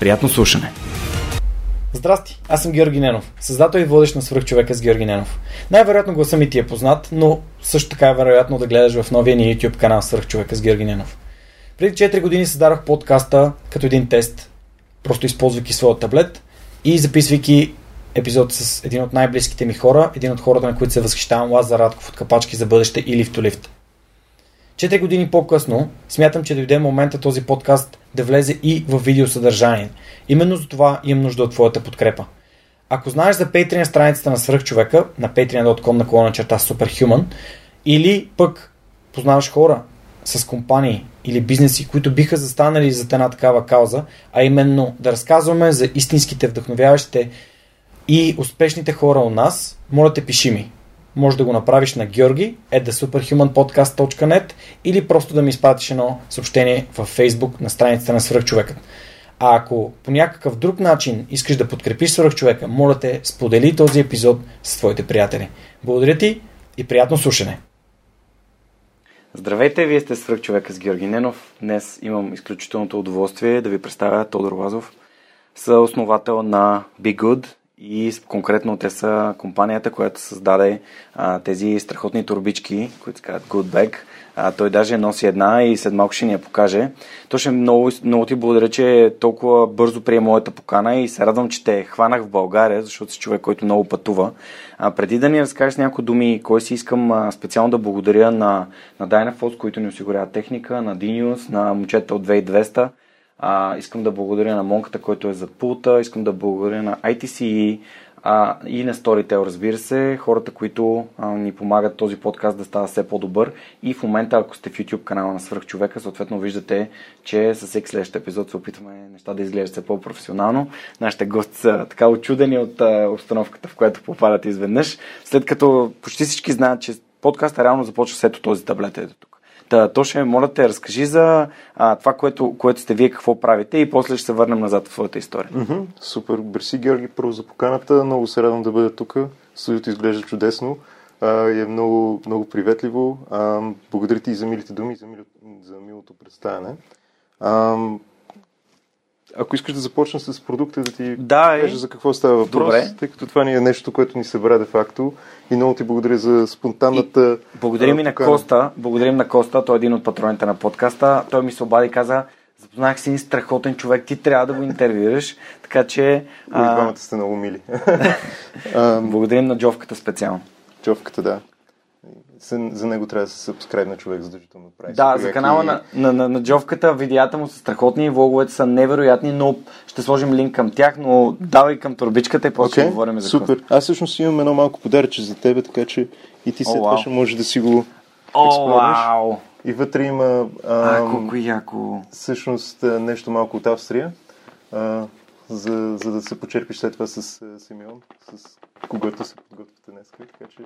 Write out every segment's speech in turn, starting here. Приятно слушане! Здрасти, аз съм Георги Ненов, създател и водещ на Свръхчовека с Георги Ненов. Най-вероятно гласа ми ти е познат, но също така е вероятно да гледаш в новия ни YouTube канал Свръхчовека с Георги Ненов. Преди 4 години създадох подкаста като един тест, просто използвайки своя таблет и записвайки епизод с един от най-близките ми хора, един от хората, на които се възхищавам, Лаза Радков от Капачки за бъдеще и Лифтолифт. 4 години по-късно смятам, че дойде момента този подкаст да влезе и в видеосъдържание. Именно за това имам нужда от твоята подкрепа. Ако знаеш за Patreon страницата на Свръхчовека, на patreon.com/superhuman, или пък познаваш хора с компании или бизнеси, които биха застанали за една такава кауза, а именно да разказваме за истинските, вдъхновяващите и успешните хора у нас, моля те, пиши ми. Може да го направиш на georgi@superhumanpodcast.net или просто да ми изпратиш едно съобщение във Facebook на страницата на Свръхчовекът. А ако по някакъв друг начин искаш да подкрепиш Свръхчовека, моля те, сподели този епизод с твоите приятели. Благодаря ти и приятно слушане! Здравейте, вие сте Свръхчовека с Георги Ненов. Днес имам изключителното удоволствие да ви представя Тодор Лазов, съосновател на Be Good. И конкретно те са компанията, която създаде тези страхотни турбички, които се казват Goodbag. Той даже носи една и след малко ще ни я покаже. Точно много ти благодаря, че толкова бързо прие моята покана и се радвам, че те хванах в България, защото си човек, който много пътува. Преди да ни разкажеш някои думи, кой си, искам специално да благодаря на Dinefos, които ни осигуряват техника, на DNews, на момчета от 2200. Искам да благодаря на Монката, който е зад пулта, искам да благодаря на ITC и на Storytel, разбира се, хората, които ни помагат този подкаст да става все по-добър. И в момента, ако сте в YouTube канала на Свръхчовека, съответно виждате, че със всеки следващия епизод се опитваме неща да изглеждат все по-професионално. Нашите гости са така очудени от обстановката, в която попадат изведнъж, след като почти всички знаят, че подкаста реално започва след този таблет ето тук. Тоше, моля те, разкажи за това, което сте вие, какво правите, и после ще се върнем назад в твоята история. Супер, мерси, Георги, първо за поканата. Много се радвам да бъда тук. Студиото изглежда чудесно и е много, много приветливо. Благодаря ти и за милите думи, и за милото представяне. Ако искаш да започна с продукта, да ти кажа за какво става въпрос, тъй като това ни е нещо, което ни събра де факто. И много ти благодаря за спонтанната... Благодарим и на Коста. Благодарим на Коста, той е един от патроните на подкаста. Той ми се обади и каза: запознах си един страхотен човек, ти трябва да го интервюираш. Така че... Двамата сте много мили. Благодарим на Джовката специално. Джовката, да. За него трябва да се събскрайбна човек, задължително прави. Да, за канала на Джовката видеята му са страхотни, влоговете са невероятни, но ще сложим линк към тях, но давай към турбичката и после ще говорим за това. Супер. Аз всъщност имам едно малко подаръче за тебе, така че и ти след това ще можеш да си го експлориш. И вътре има всъщност нещо малко от Австрия. за да се почерпиш след това с Симеон, с когото се подготвяте днес. Така че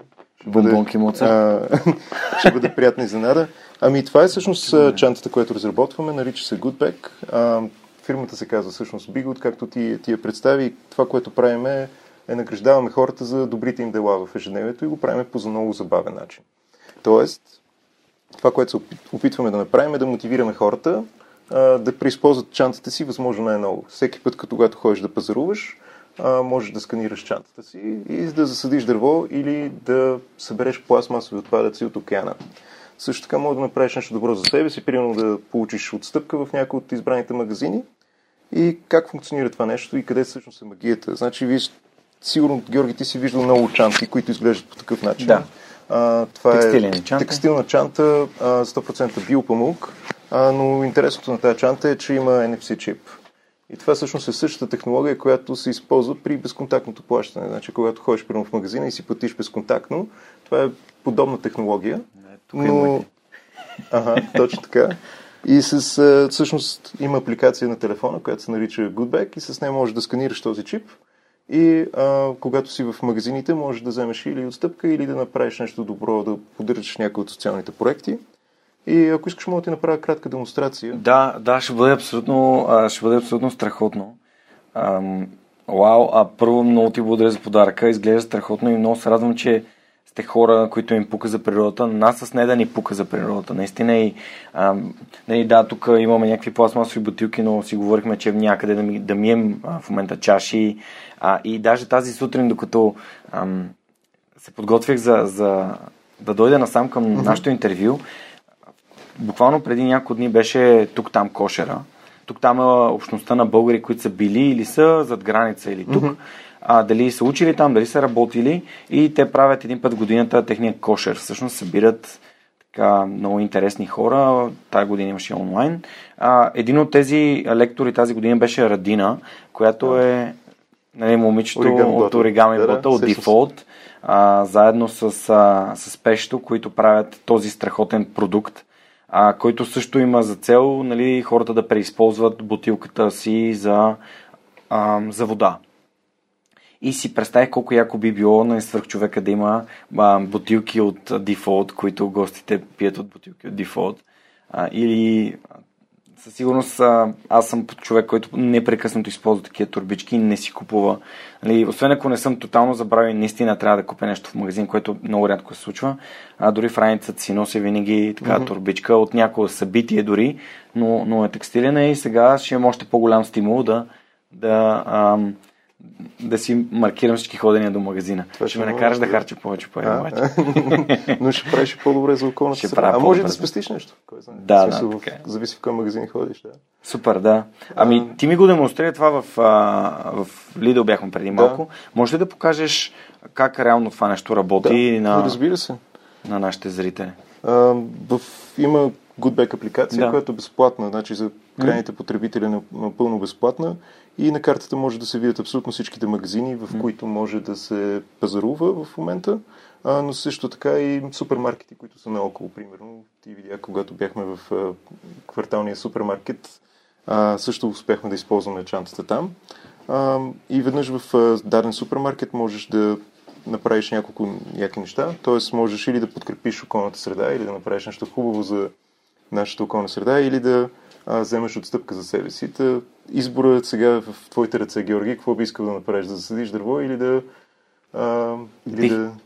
ще бъде приятна изненада. Ами това е всъщност чантата, която разработваме, нарича се Goodbag. Фирмата се казва всъщност bgood, както ти я представи. Това, което правим е награждаваме хората за добрите им дела в ежедневието и го правим по много забавен начин. Тоест, това, което се опитваме да направим е да мотивираме хората да преизползват чантата си възможно най-много. Всеки път, когато ходиш да пазаруваш, можеш да сканираш чантата си и да засадиш дърво или да събереш пластмасови отпадъци от океана. Също така може да направиш нещо добро за себе си, примерно да получиш отстъпка в някои от избраните магазини. И как функционира това нещо и къде всъщност е магията? Значи, сигурно, Георги, ти си виждал много чанти, които изглеждат по такъв начин. Да. Това е текстилна чанта, 100% биопамук, но интересното на тази чанта е, че има NFC чип. И това всъщност е същата технология, която се използва при безконтактното плащане. Значи, когато ходиш прямо в магазина и си платиш безконтактно, това е подобна технология. Но... точно така. И всъщност има апликация на телефона, която се нарича Goodbag и с нея можеш да сканираш този чип. И когато си в магазините, можеш да вземеш или отстъпка, или да направиш нещо добро, да поддържаш някои от социалните проекти. И ако искаш, мога да ти направя кратка демонстрация. Да, ще бъде абсолютно страхотно. Вау, първо много ти благодаря за подаръка, изглежда страхотно и много се радвам, че сте хора, които им пука за природата. Нас с не да ни пука за природата. Наистина и тук имаме някакви пластмасови бутилки, но си говорихме, че някъде да мием в момента чаши. И даже тази сутрин, докато се подготвих за да дойда насам към нашето интервю, буквално преди няколко дни беше тук-там кошера. Тук-там е общността на българи, които са били или са зад граница или тук. Дали са учили там, дали са работили, и те правят един път годината техния кошер. Всъщност събират така много интересни хора. Тая година имаше онлайн. Един от тези лектори тази година беше Радина, която е момичето от Оригами Бота, от Дефолт, заедно с Пешто, които правят този страхотен продукт, който също има за цел хората да преизползват бутилката си за вода. И си представих колко яко би било на свръхчовека да има бутилки от Дефолт, които гостите пият от бутилки от Дефолт. Или със сигурност аз съм човек, който непрекъснато използва такива турбички и не си купува. Освен ако не съм тотално забравил, наистина трябва да купя нещо в магазин, което много рядко се случва. Дори в раницата си носи винаги такава турбичка от някое събитие дори, но е текстилена и сега ще има още по-голям стимул да си маркирам всички ходения до магазина. Това ще ме накараш да харча повече пари. Но ще правиш по-добре за околната среда. А може да спестиш нещо. Зависи в кой магазин ходиш. Да. Супер, да. Ами ти ми го демонстрира това в Lidl бяхме преди малко. Може ли да покажеш как реално това нещо работи на нашите зрители? Има Goodbag апликация, която е безплатна. Значи за крайните потребители е напълно безплатна и на картата може да се видят абсолютно всичките магазини, в които може да се пазарува в момента, но също така и супермаркети, които са наоколо. Примерно, ти видя, когато бяхме в кварталния супермаркет, също успяхме да използваме чантата там. И веднъж в даден супермаркет можеш да направиш няколко яки неща, т.е. можеш или да подкрепиш околната среда, или да направиш нещо хубаво за нашата околна среда, или да вземеш отстъпка за себе си. Изборът сега е в твоите ръце, Георги. Какво би искал да направиш? Да засадиш дърво или да...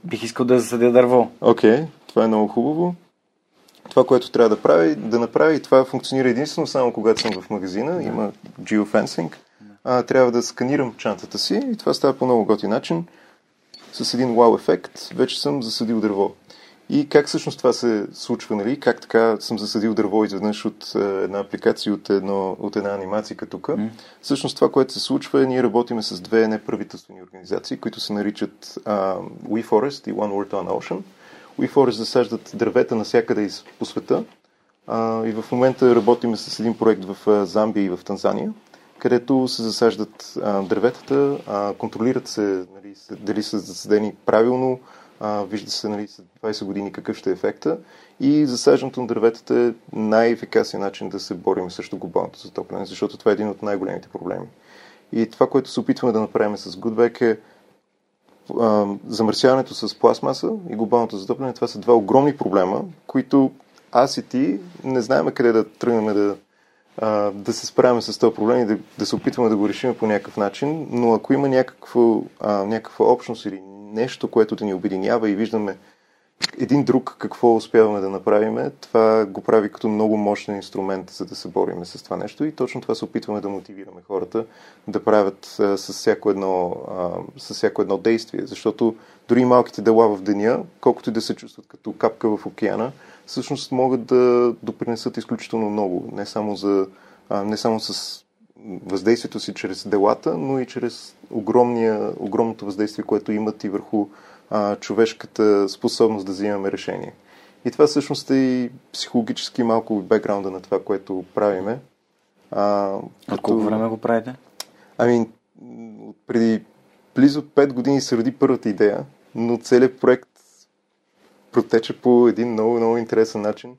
Бих искал да засадя дърво. Окей, това е много хубаво. Това, което трябва да направя, и това функционира единствено само когато съм в магазина, има geofencing, трябва да сканирам чантата си и това става по много готин начин. С един wow ефект вече съм засадил дърво. И как всъщност това се случва, как така съм засадил дърво изведнъж от една апликация, от една анимация тук. Всъщност това, което се случва, ние работиме с две неправителствени организации, които се наричат WeForest и One World One Ocean. WeForest засаждат дървета навсякъде по света. И в момента работиме с един проект в Замбия и в Танзания, където се засаждат дърветата, контролират се дали са засадени правилно, вижда се след 20 години какъв ще е ефекта и засаждането на дърветата е най-ефикасен начин да се борим срещу глобалното затопляне, защото това е един от най-големите проблеми. И това, което се опитваме да направим с Goodbag е замърсяването с пластмаса и глобалното затъпляне. Това са два огромни проблема, които аз и ти не знаем къде да тръгнем да се справим с този проблем и да се опитваме да го решим по някакъв начин, но ако има някаква общност или нещо, което да ни обединява и виждаме един друг какво успяваме да направим, това го прави като много мощен инструмент, за да се бориме с това нещо и точно това се опитваме да мотивираме хората да правят с всяко едно действие, защото дори малките дела в деня, колкото и да се чувстват като капка в океана, всъщност могат да допринесат изключително много, не само с въздействието си чрез делата, но и чрез огромното въздействие, което имат и върху човешката способност да взимаме решение. И това всъщност е и психологически малко бекграунда на това, което правиме. От колко време го правите? Преди близо 5 години се роди първата идея, но целият проект протече по един много, много интересен начин.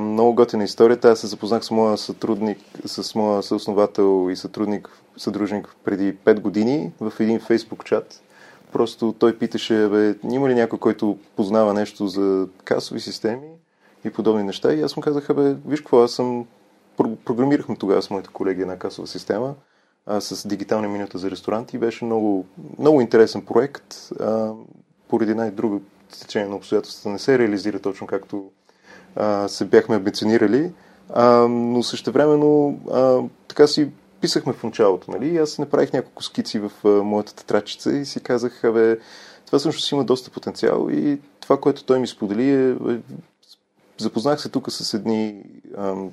Много готина историята. Аз се запознах с моя сътрудник, с моя съосновател и съдружник преди 5 години в един Facebook чат. Просто той питаше, има ли някой, който познава нещо за касови системи и подобни неща? И аз му казах, виж какво, програмирахме тогава с моите колеги една касова система с дигитални менюта за ресторанти. Беше много, много интересен проект. Поради една и друга течение на обстоятелствата не се реализира точно както се бяхме амбиционирали, но същевременно така си писахме в началото, нали? Аз направих няколко скици в моята тетрадчица и си казах, това всъщност има доста потенциал и това, което той ми сподели запознах се тук с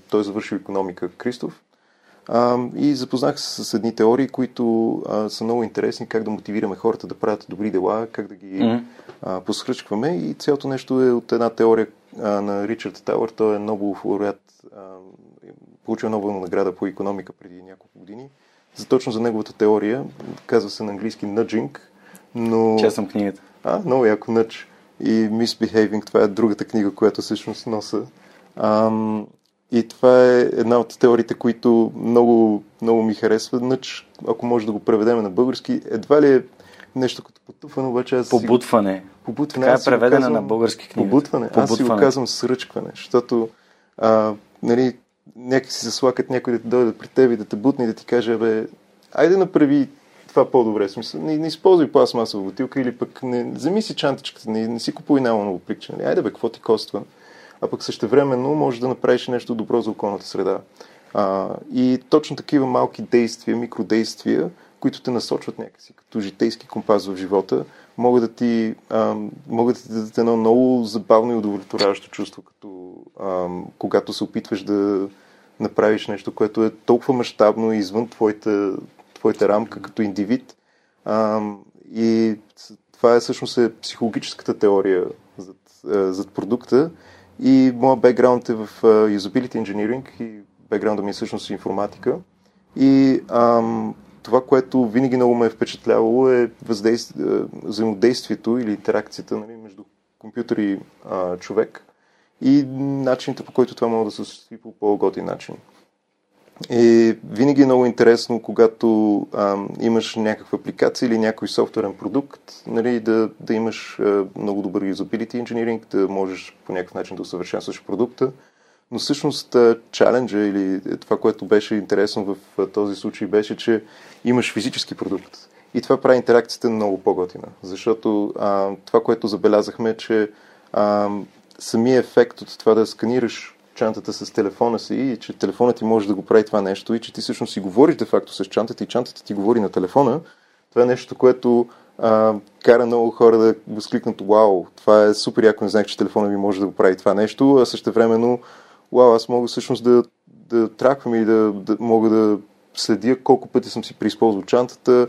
той завърши икономика Кристоф и запознах се с едни теории, които са много интересни, как да мотивираме хората да правят добри дела, как да ги посръчкваме и цялото нещо е от една теория на Ричард Талер. Той е Нобелов лауреат, получил Нобелова награда по икономика преди няколко години. Точно за неговата теория, казва се на английски nudging, но... Чесвам книгата. Много яко, nudge. И Misbehaving, това е другата книга, която всъщност носа. И това е една от теориите, които много, много ми харесва. Nudge, ако може да го преведем на български, едва ли е нещо като потупване, обаче аз... Побутване. Побутване. Така е преведена на български книга. Побутване. Аз си го казвам сръчкване, защото някак си се слакат някой да те дойде при теб и да те бутне и да ти каже, айде направи това по-добре. Смисъл, не използвай пластмасова бутилка или пък не вземи си чантичката, не си купуй найлоново пликче. Айде какво ти коства? А пък същевременно можеш да направиш нещо добро за околната среда. И точно такива малки действия, микродействия, които те насочват някакси като житейски компас в живота, могат да ти дадат едно много забавно и удовлетворяващо чувство, когато се опитваш да направиш нещо, което е толкова мащабно и извън твоята рамка като индивид. И това е всъщност психологическата теория зад продукта. И моя бекграунд е в Usability Engineering и бекграунда ми е всъщност информатика. И това, което винаги много ме е впечатлявало, е взаимодействието или интеракцията между компютър и човек и начините, по които това може да се осъществи по по-готин начин. И винаги е много интересно, когато имаш някаква апликация или някой софтуерен продукт, да имаш много добър usability engineering, да можеш по някакъв начин да усъвършенстваш продукта. Но всъщност чаленджа или това, което беше интересно в този случай, беше, че имаш физически продукт. И това прави интеракцията много по-готина. Защото това, което забелязахме, е, че самия ефект от това да сканираш чантата с телефона си и че телефонът ти може да го прави това нещо и че ти всъщност си говориш де факто с чантата и чантата ти говори на телефона, това е нещо, което кара много хора да възкликнат «Уау, това е супер яко, не знаех, че телефона ми може да го прави това нещо», а същевременно «Уау, аз мога всъщност да траквам и да мога да следя колко пъти съм си преизползвал чантата».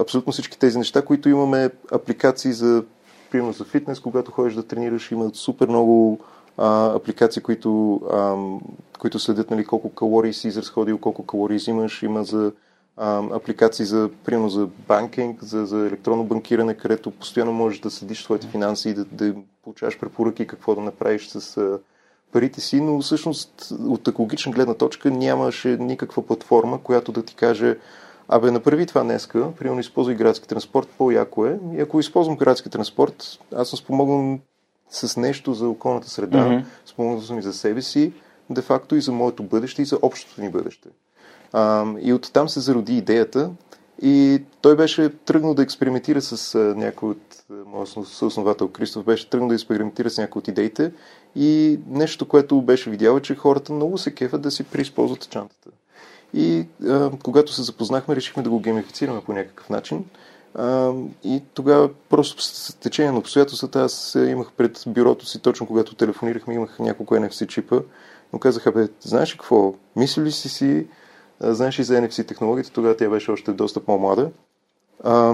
Абсолютно всички тези неща, които имаме апликации за, примерно за фитнес, когато ходиш да тренираш, има супер много апликации, които следят колко калории си изразходил, колко калории взимаш, има за апликации за, примерно за банкинг, за електронно банкиране, където постоянно можеш да следиш твоите финанси и да получаваш препоръки какво да направиш с парите си, но всъщност от екологична гледна точка нямаше никаква платформа, която да ти каже абе, направи това днеска, примерно използвай градски транспорт, по-яко е. И ако използвам градски транспорт, аз съм спомогнал с нещо за околната среда, mm-hmm. спомогнал съм и за себе си, де-факто и за моето бъдеще, и за общото ни бъдеще. И оттам се зароди идеята и той беше тръгнал да експериментира с някой от, моят съосновател Кристоф беше тръгнал да експериментира с някои от идеите и нещо, което беше видял е, че хората много се кефят да си преизползват чантата. И когато се запознахме, решихме да го геймифицираме по някакъв начин. И тогава просто с течение на обстоятелствата аз имах пред бюрото си, точно когато телефонирахме, имах няколко NFC чипа, но казах, бе, знаеш ли какво, мисли ли си, знаеш ли за NFC технологията, тогава тя беше още доста по-млада.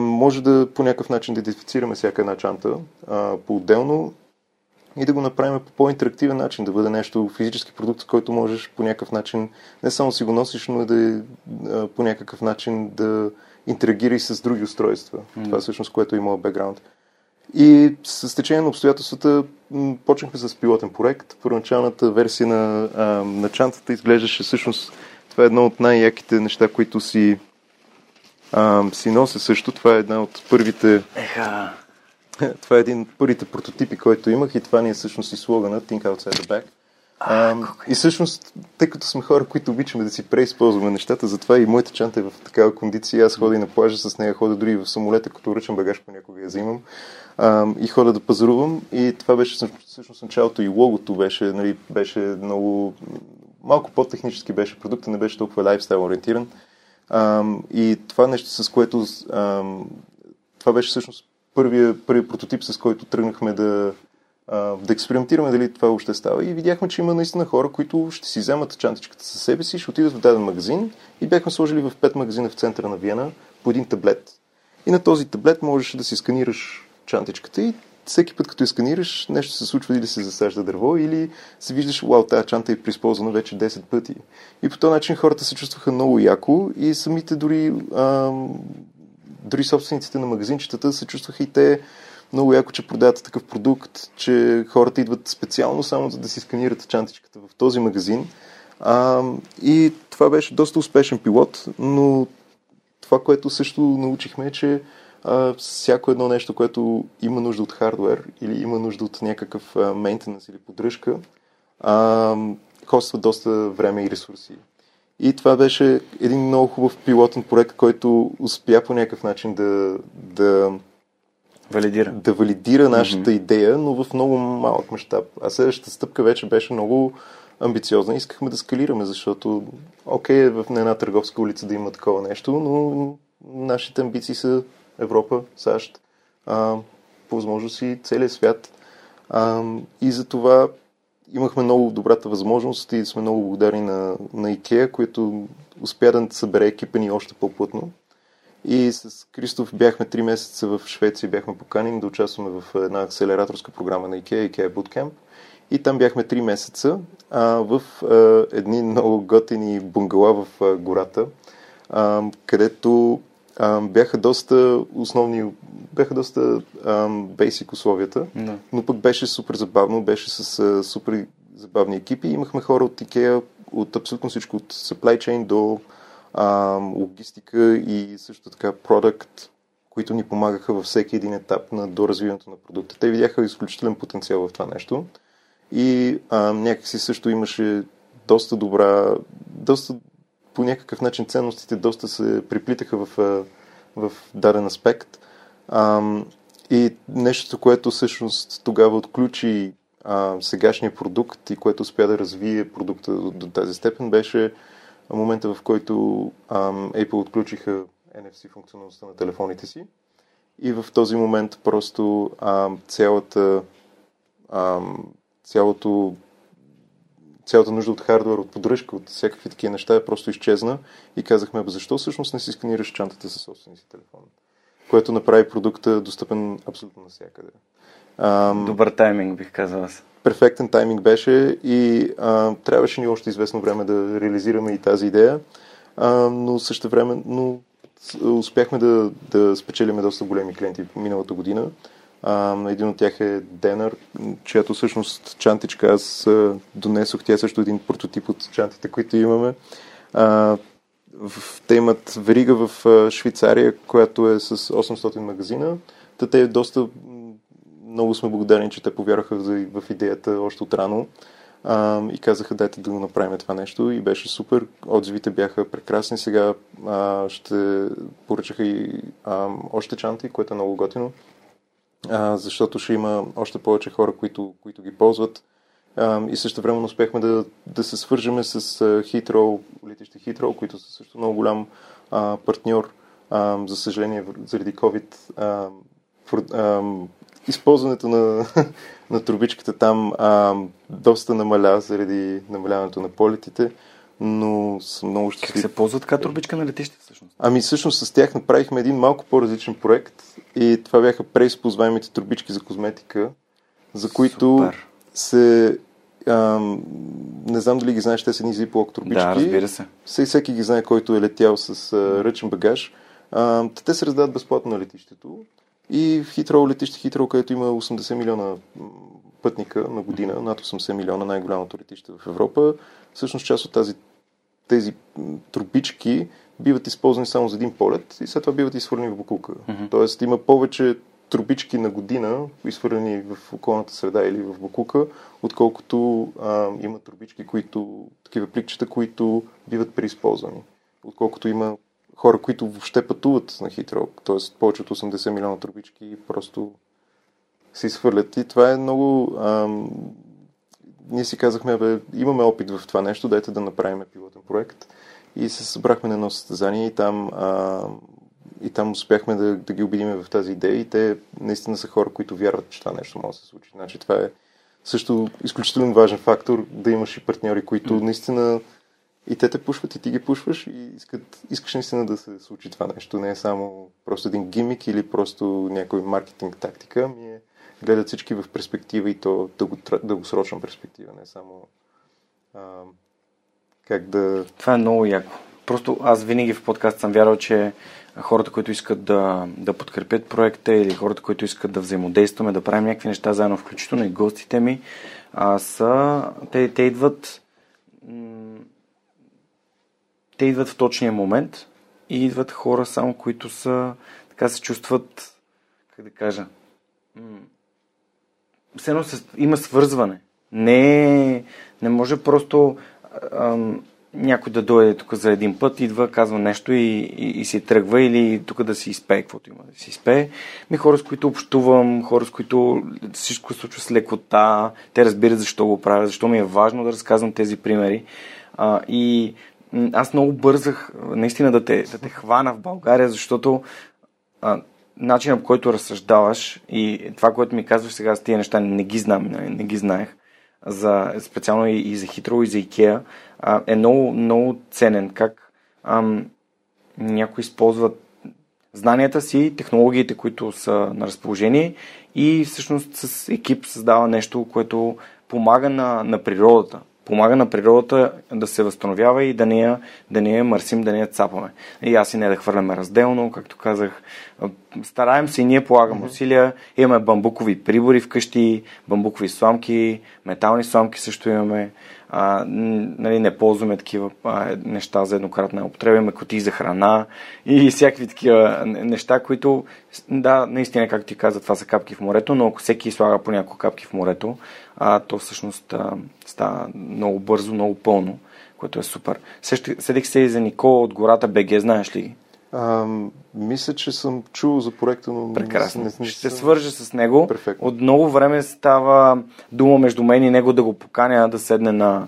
Може да по някакъв начин да идентифицираме всяка една чанта по-отделно и да го направим по по-интерактивен начин, да бъде нещо физически продукт, който можеш по някакъв начин не само си го носиш, но и да по някакъв начин да интерагираш с други устройства. Mm. Това е всъщност, което е моят бекграунд. И с течение на обстоятелствата почнахме с пилотен проект. Първоначалната версия на чантата изглеждаше всъщност, това е едно от най-яките неща, които си нося също. Това е една от първите... Това е един от първите прототипи, който имах и това ни е всъщност и слогана Think Outside the Back. И всъщност, тъй като сме хора, които обичаме да си преизползваме нещата, затова и моята чанта е в такава кондиция. Аз ходя и на плажа с нея, ходя дори и в самолета, като връчен багаж понякога я взимам и ходя да пазарувам. И това беше всъщност началото и логото беше, нали, беше много... Малко по-технически беше продукта, не беше толкова лайфстайл ориентиран. И това нещо, с което... това беше всъщност първият прототип, с който тръгнахме да експериментираме дали това още става. И видяхме, че има наистина хора, които ще си вземат чантичката със себе си, ще отидат в даден магазин и бяхме сложили в 5 магазина в центъра на Виена по един таблет. И на този таблет можеш да си сканираш чантичката и всеки път, като сканираш, нещо се случва или се засажда дърво, или се виждаш, уау, тази чанта е преизползвана вече 10 пъти. И по този начин хората се чувстваха много яко и самите дори собствениците на магазинчетата се чувстваха и те много яко, че продават такъв продукт, че хората идват специално само за да си сканират чантичката в този магазин. И това беше доста успешен пилот, но това, което също научихме е, че всяко едно нещо, което има нужда от хардуер или има нужда от някакъв мейнтенанс или поддръжка, коства доста време и ресурси. И това беше един много хубав пилотен проект, който успя по някакъв начин да валидира нашата идея, но в много малък мащаб. А следващата стъпка вече беше много амбициозна. Искахме да скалираме, защото окей, в една търговска улица да има такова нещо, но нашите амбиции са Европа, САЩ, по възможност и целия свят. И за това имахме много добрата възможност и сме много благодарни на Икеа, които успя да събере екипа ни още по-плътно. И с Кристоф бяхме 3 месеца в Швеция, бяхме поканени да участваме в една акселераторска програма на Икеа, Икеа Bootcamp. И там бяхме 3 месеца в едни много готини бунгала в гората, където бяха доста basic условията, no. но пък беше супер забавно, беше с супер забавни екипи. Имахме хора от IKEA, от абсолютно всичко, от supply chain до логистика и също така product, които ни помагаха във всеки един етап на доразвиването на продукта. Те видяха изключителен потенциал в това нещо и някакси също имаше доста по някакъв начин ценностите доста се приплитаха в даден аспект. И нещото, което всъщност тогава отключи сегашния продукт и което успя да развие продукта до тази степен, беше момента, в който Apple отключиха NFC функционалността на телефоните си. И в този момент просто цялата нужда от хардуер, от поддръжка, от всякакви такива неща е просто изчезна и казахме, защо всъщност не си сканираш чантата със собствения си телефон? Което направи продукта достъпен абсолютно навсякъде. Добър тайминг, бих казал аз. Перфектен тайминг беше и трябваше ни още известно време да реализираме и тази идея, но същевременно успяхме да спечелиме доста големи клиенти миналата година. Един от тях е Денер, чиято всъщност чантичка аз донесох. Тя също един прототип от чантите, които имаме. Те имат верига в Швейцария, която е с 800 магазина. Те доста много сме благодарни, че те повярваха в идеята още от рано и казаха дайте да го направим това нещо и беше супер. Отзивите бяха прекрасни. Сега ще поръчаха и още чанти, което е много готино, защото ще има още повече хора, които ги ползват. И също време успяхме да се свържеме с Хийтроу, летище Хийтроу, които са също много голям партньор. За съжаление, заради COVID, използването на трубичката там доста намаля заради намаляването на полетите, но съм много щастлив. Как се ползва така трубичка на летище всъщност? Ами всъщност с тях направихме един малко по-различен проект и това бяха преизползваемите трубички за козметика, за които супер. Се... не знам дали ги знаеш, те са едни зиплок трубички. Да, разбира се. Всеки ги знае, който е летял с ръчен багаж. Те се раздават безплатно на летището. И в Хийтроу, летище Хийтроу, където има 80 милиона пътника на година, над 80 милиона, най-голямото летище в Европа, всъщност част от тези трубички биват използвани само за един полет и след това биват изхвърлени в букулка. Mm-hmm. Тоест има повече трубички на година, изхвърлени в околната среда или в букука, отколкото има трубички, такива пликчета, които биват преизползвани. Отколкото има хора, които въобще пътуват на Хийтроу, т.е. повече от 80 милиона трубички просто се изхвърлят. И това е много... Ние си казахме, имаме опит в това нещо, дайте да направим пилотен проект. И се събрахме на едно състезание и там... И там успяхме да ги убедим в тази идея и те наистина са хора, които вярват, че това нещо може да се случи. Значи това е също изключително важен фактор, да имаш и партньори, които наистина и те пушват, и ти ги пушваш и искаш наистина да се случи това нещо. Не е само просто един гимик или просто някой маркетинг тактика. Ми гледат всички в перспектива и то дългосрочна перспектива, не само как да... Това е много яко. Просто аз винаги в подкаст съм вярвал, че хората, които искат да подкрепят проекта или хората, които искат да взаимодействаме, да правим някакви неща заедно, включително и гостите ми, те идват в точния момент и идват хора само, които са така се чувстват, как да кажа, все едно има свързване. Не може просто... някой да дойде тук за един път, идва, казва нещо и се тръгва или тук да си изпее, каквото има да си изпее. Хора, с които общувам, хора, с които всичко случва с лекота, те разбират защо го правя, защо ми е важно да разказвам тези примери. И аз много бързах наистина да те хвана в България, защото начинът, по който разсъждаваш и това, което ми казваш сега с тия неща, не ги знаех. Специално и за Хийтроу, и за Икеа, е много, много ценен. Как някои използват знанията си, технологиите, които са на разположение и всъщност с екип създава нещо, което помага на природата. Помага на природата да се възстановява и да не я мърсим, да не я цапаме. И аз и не да хвърляме разделно, както казах. Стараем се и ние полагаме усилия. Имаме бамбукови прибори вкъщи, бамбукови сламки, метални сламки също имаме. Нали, не ползваме такива неща за еднократна употреба. Имаме кутии за храна и всякакви такива неща, които да, наистина, както ти каза, това са капки в морето, но ако всеки слага по няколко капки в морето, то всъщност става много бързо, много пълно, което е супер. Седих се и за Никола от гората БГ, знаеш ли ги? Мисля, че съм чул за проекта, но... Прекрасно. Ще се свържа с него. Перфектно. От много време става дума между мен и него да го поканя да седне на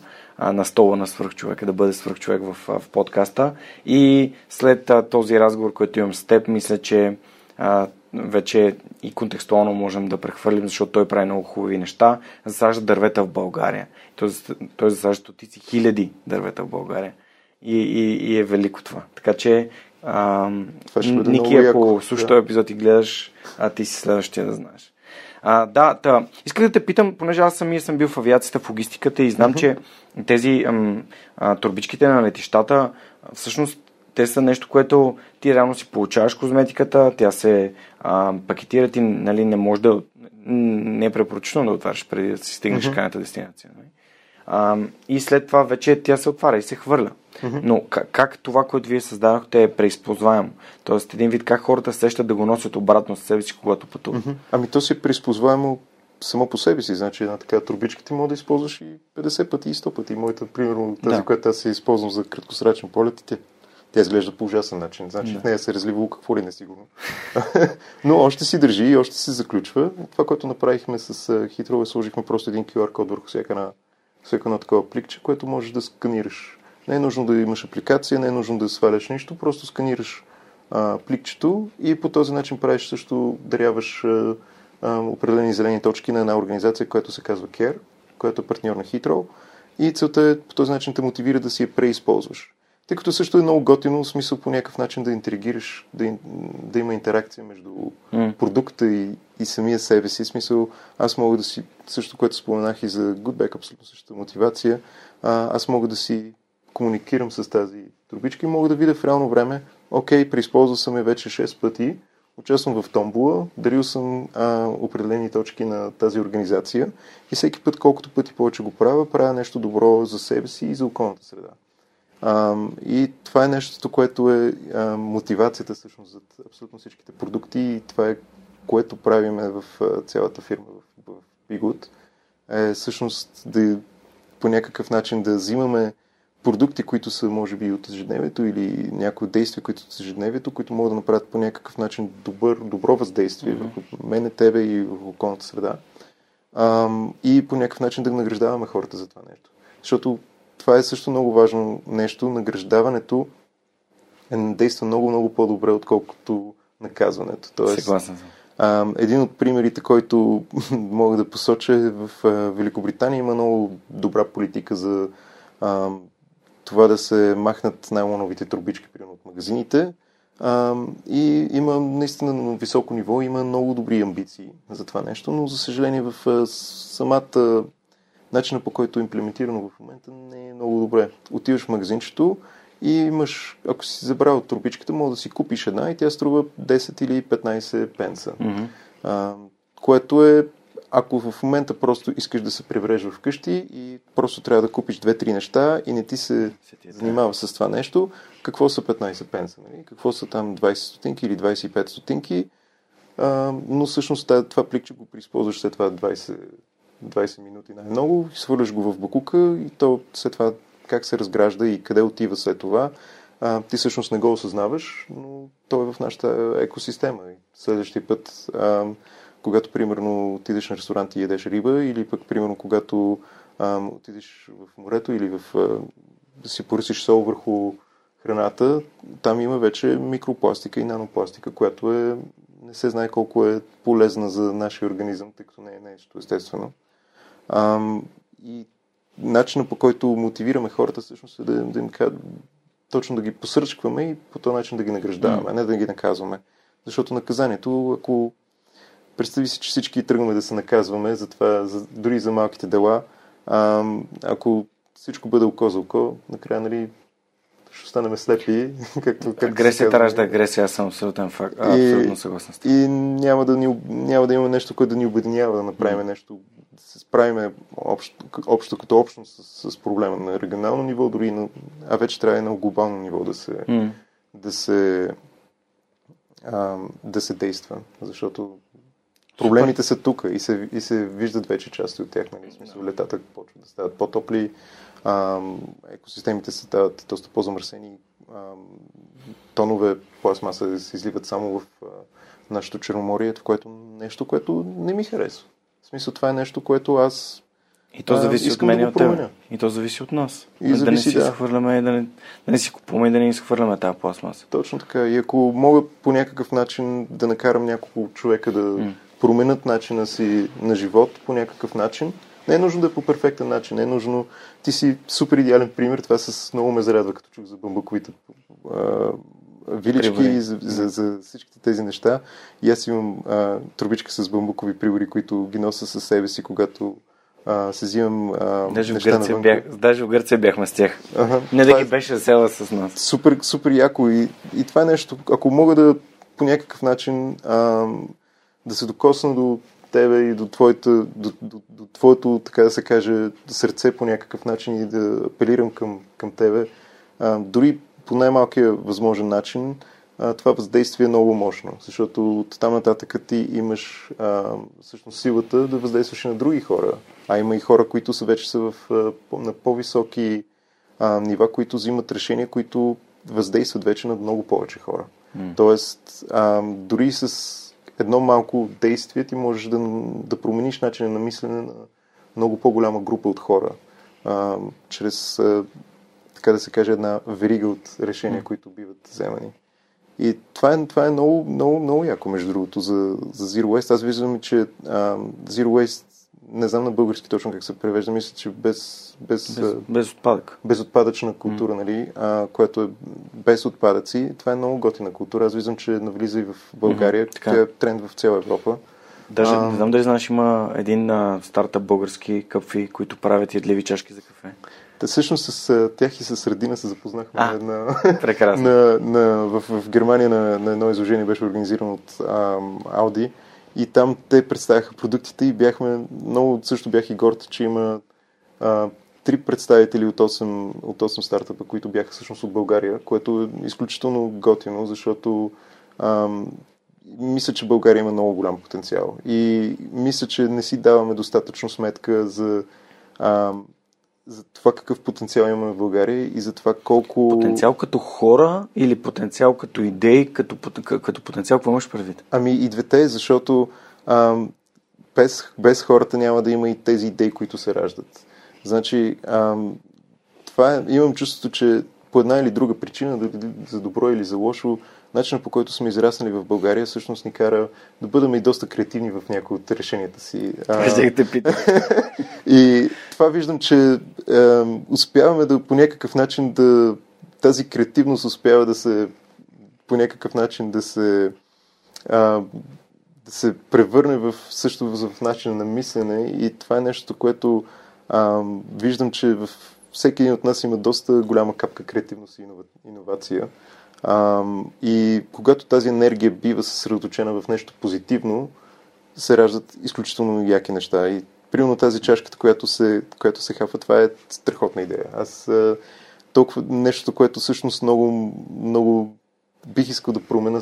стола на свръхчовека, да бъде свръхчовек в подкаста. И след този разговор, който имам с теб, мисля, че вече и контекстуално можем да прехвърлим, защото той прави много хубави неща. Засажда дървета в България. Той засажда стотици хиляди дървета в България. И е велико това. Така че Ники, ако слушаш този епизод и гледаш, ти си следващия да знаеш. Исках да те питам, понеже аз самия съм бил в авиацията, в логистиката и знам, че тези турбичките на летищата, всъщност те са нещо, което ти реално си получаваш козметиката, тя се пакетира, ти нали, не е препоръчително да отваряш преди да си стигнеш крайната дестинация. И след това вече тя се отваря и се хвърля. Mm-hmm. Но как това, което вие създадохте, е преизползваемо? Тоест, един вид, как хората сещат да го носят обратно с себе си, когато пътуват? Mm-hmm. Ами то си е преизползваемо само по себе си. Значи, една така трубичка ти може да използваш и 50 пъти, и 100 пъти. Моята, примерно, тази, която аз се използвам за краткосрачен полет, тя изглежда по ужасен начин. Значи, в нея се разливало какво ли несигурно. Но още си държи и още се заключва. Това, което направихме с Хийтроу, сложихме просто един QR код върху всяка на такова пликче, което можеш да сканираш. Не е нужно да имаш апликация, не е нужно да сваляш нищо, просто сканираш пликчето и по този начин правиш също, даряваш определени зелени точки на една организация, която се казва Care, която е партньор на Хийтроу, и целта е по този начин те мотивира да си я преизползваш. Тъй като също е много готино, в смисъл по някакъв начин да интерагираш, да има интеракция между продукта и самия себе си. В смисъл, аз мога да си, също което споменах и за Goodbag, абсолютно същата мотивация, аз мога да си комуникирам с тази трубичка и мога да видя в реално време, окей, преизползвал съм я вече 6 пъти, участвам в томбола, дарил съм определени точки на тази организация и всеки път, колкото пъти повече го правя нещо добро за себе си и за околната среда. И това е нещото, което е мотивацията всъщност за абсолютно всичките продукти, и това е, което правиме в цялата фирма в bgood, е всъщност да по някакъв начин да взимаме продукти, които са може би от ежедневието или някои действия, които от ежедневието, които могат да направят по някакъв начин добро въздействие върху мене, тебе и в околната среда, и по някакъв начин да награждаваме хората за това нещо. Защото това е също много важно нещо. Награждаването действа много-много по-добре, отколкото наказването. Тоест, съгласен съм. Един от примерите, който мога да посоча, е в Великобритания има много добра политика за това да се махнат найлоновите трубички от магазините. И има наистина на високо ниво, има много добри амбиции за това нещо, но за съжаление в самата начина, по който е имплементирано в момента, не е много добре. Отиваш в магазинчето и имаш, ако си забрал трубичката, може да си купиш една и тя струва 10 или 15 пенса. Mm-hmm. Което е, ако в момента просто искаш да се преврежда вкъщи и просто трябва да купиш 2-3 неща и не ти се занимава с това нещо, какво са 15 пенса? Нали? Какво са там 20 стотинки или 25 стотинки? Но всъщност това пликче го преизползваш след това 20 минути най-много, свърляш го в бакука и то след това как се разгражда и къде отива след това, ти всъщност не го осъзнаваш, но той е в нашата екосистема. Следващия път, когато примерно отидеш на ресторант и ядеш риба, или пък примерно когато отидеш в морето или си поръсиш сол върху храната, там има вече микропластика и нанопластика, която не се знае колко е полезна за нашия организъм, тъй като не е нещо естествено. И начинът, по който мотивираме хората, всъщност е да им кажат, точно да ги посръчкваме и по този начин да ги награждаваме, а не да ги наказваме. Защото наказанието, ако представи си, че всички тръгваме да се наказваме, затова, дори за малките дела, ако всичко бъде око за око, накрая, нали, ще останем слепи. Както агресията ражда агресия, аз съм абсолютен факт. Абсолютно съгласен с това. И няма да имаме нещо, което да ни обединява, да направим нещо, да се справим общо като общност с проблема на регионално ниво, дори а вече трябва и на глобално ниво да се действа. Защото проблемите са тук и се виждат вече части от тях. Нали? В смисъл, летата почват да стават по-топли, екосистемите се стават доста по-замърсени, тонове пластмаса се изливат само в нашето Черноморие, в което нещо, което не ми харесва. В смисъл, това е нещо, което аз и то зависи от мен и от теб. И то зависи от нас. И да не си изхвърляме, да не си купуваме и да не изхвърляме тази пластмаса. Точно така. И ако мога по някакъв начин да накарам няколко човека да променят начина си на живот по някакъв начин, не е нужно да е по перфектен начин, не е нужно. Ти си супер идеален пример, това с много ме зарадва, като чух за бамбаковите вилички и за всичките тези неща. И аз имам трубичка с бамбукови прибори, които ги носа със себе си, когато се взимам неща навън. Даже в Гърция бяхме с тях. Ага, не да ги беше села с нас. Супер, супер яко. И това е нещо, ако мога да по някакъв начин да се докосна до тебе и до твоето, до твоето, така да се каже, сърце по някакъв начин и да апелирам към тебе. Дори по най-малкия възможен начин това въздействие е много мощно, защото от там нататък ти имаш всъщност силата да въздействаш на други хора. А има и хора, които са вече са на по-високи нива, които взимат решения, които въздействат вече на много повече хора. Тоест, дори с едно малко действие ти можеш да промениш начина на мислене на много по-голяма група от хора. Чрез, така да се каже, една верига от решения, които биват вземани. И това е много, много, много яко, между другото, за Zero Waste. Аз виждам, че Zero Waste, не знам на български точно как се превежда, мисля, че безотпадъчна култура, нали, която е без отпадъци, това е много готина култура. Аз виждам, че навлиза и в България, тя е тренд в цяла Европа. Даже, не знам дали знаеш, има един стартъп български кафе, които правят ядливи чашки за кафе. Та всъщност с тях и с Радина се запознахме в Германия на едно изложение, беше организирано от Ауди, и там те представяха продуктите и бяхме много, също бях и горд, че има 3 представители от 8 стартъпа, които бяха всъщност от България, което е изключително готино, защото мисля, че България има много голям потенциал и мисля, че не си даваме достатъчно сметка за това какъв потенциал имаме в България и за това колко... Потенциал като хора или потенциал като идеи, като потенциал, какво имаш предвид? Ами и двете, защото без хората няма да има и тези идеи, които се раждат. Значи, имам чувството, че по една или друга причина, за добро или за лошо, начинът по който сме израснали в България всъщност ни кара да бъдем и доста креативни в някои от решенията си. И това виждам, че успяваме да по някакъв начин да... Тази креативност успява да се... по някакъв начин да се превърне в също в начин на мислене, и това е нещо, което виждам, че във всеки един от нас има доста голяма капка креативност и иновация. И когато тази енергия бива съсредоточена в нещо позитивно, се раждат изключително яки неща. И примерно тази чашката, която се хафва, това е страхотна идея. Аз толкова нещо, което всъщност много, много бих искал да променя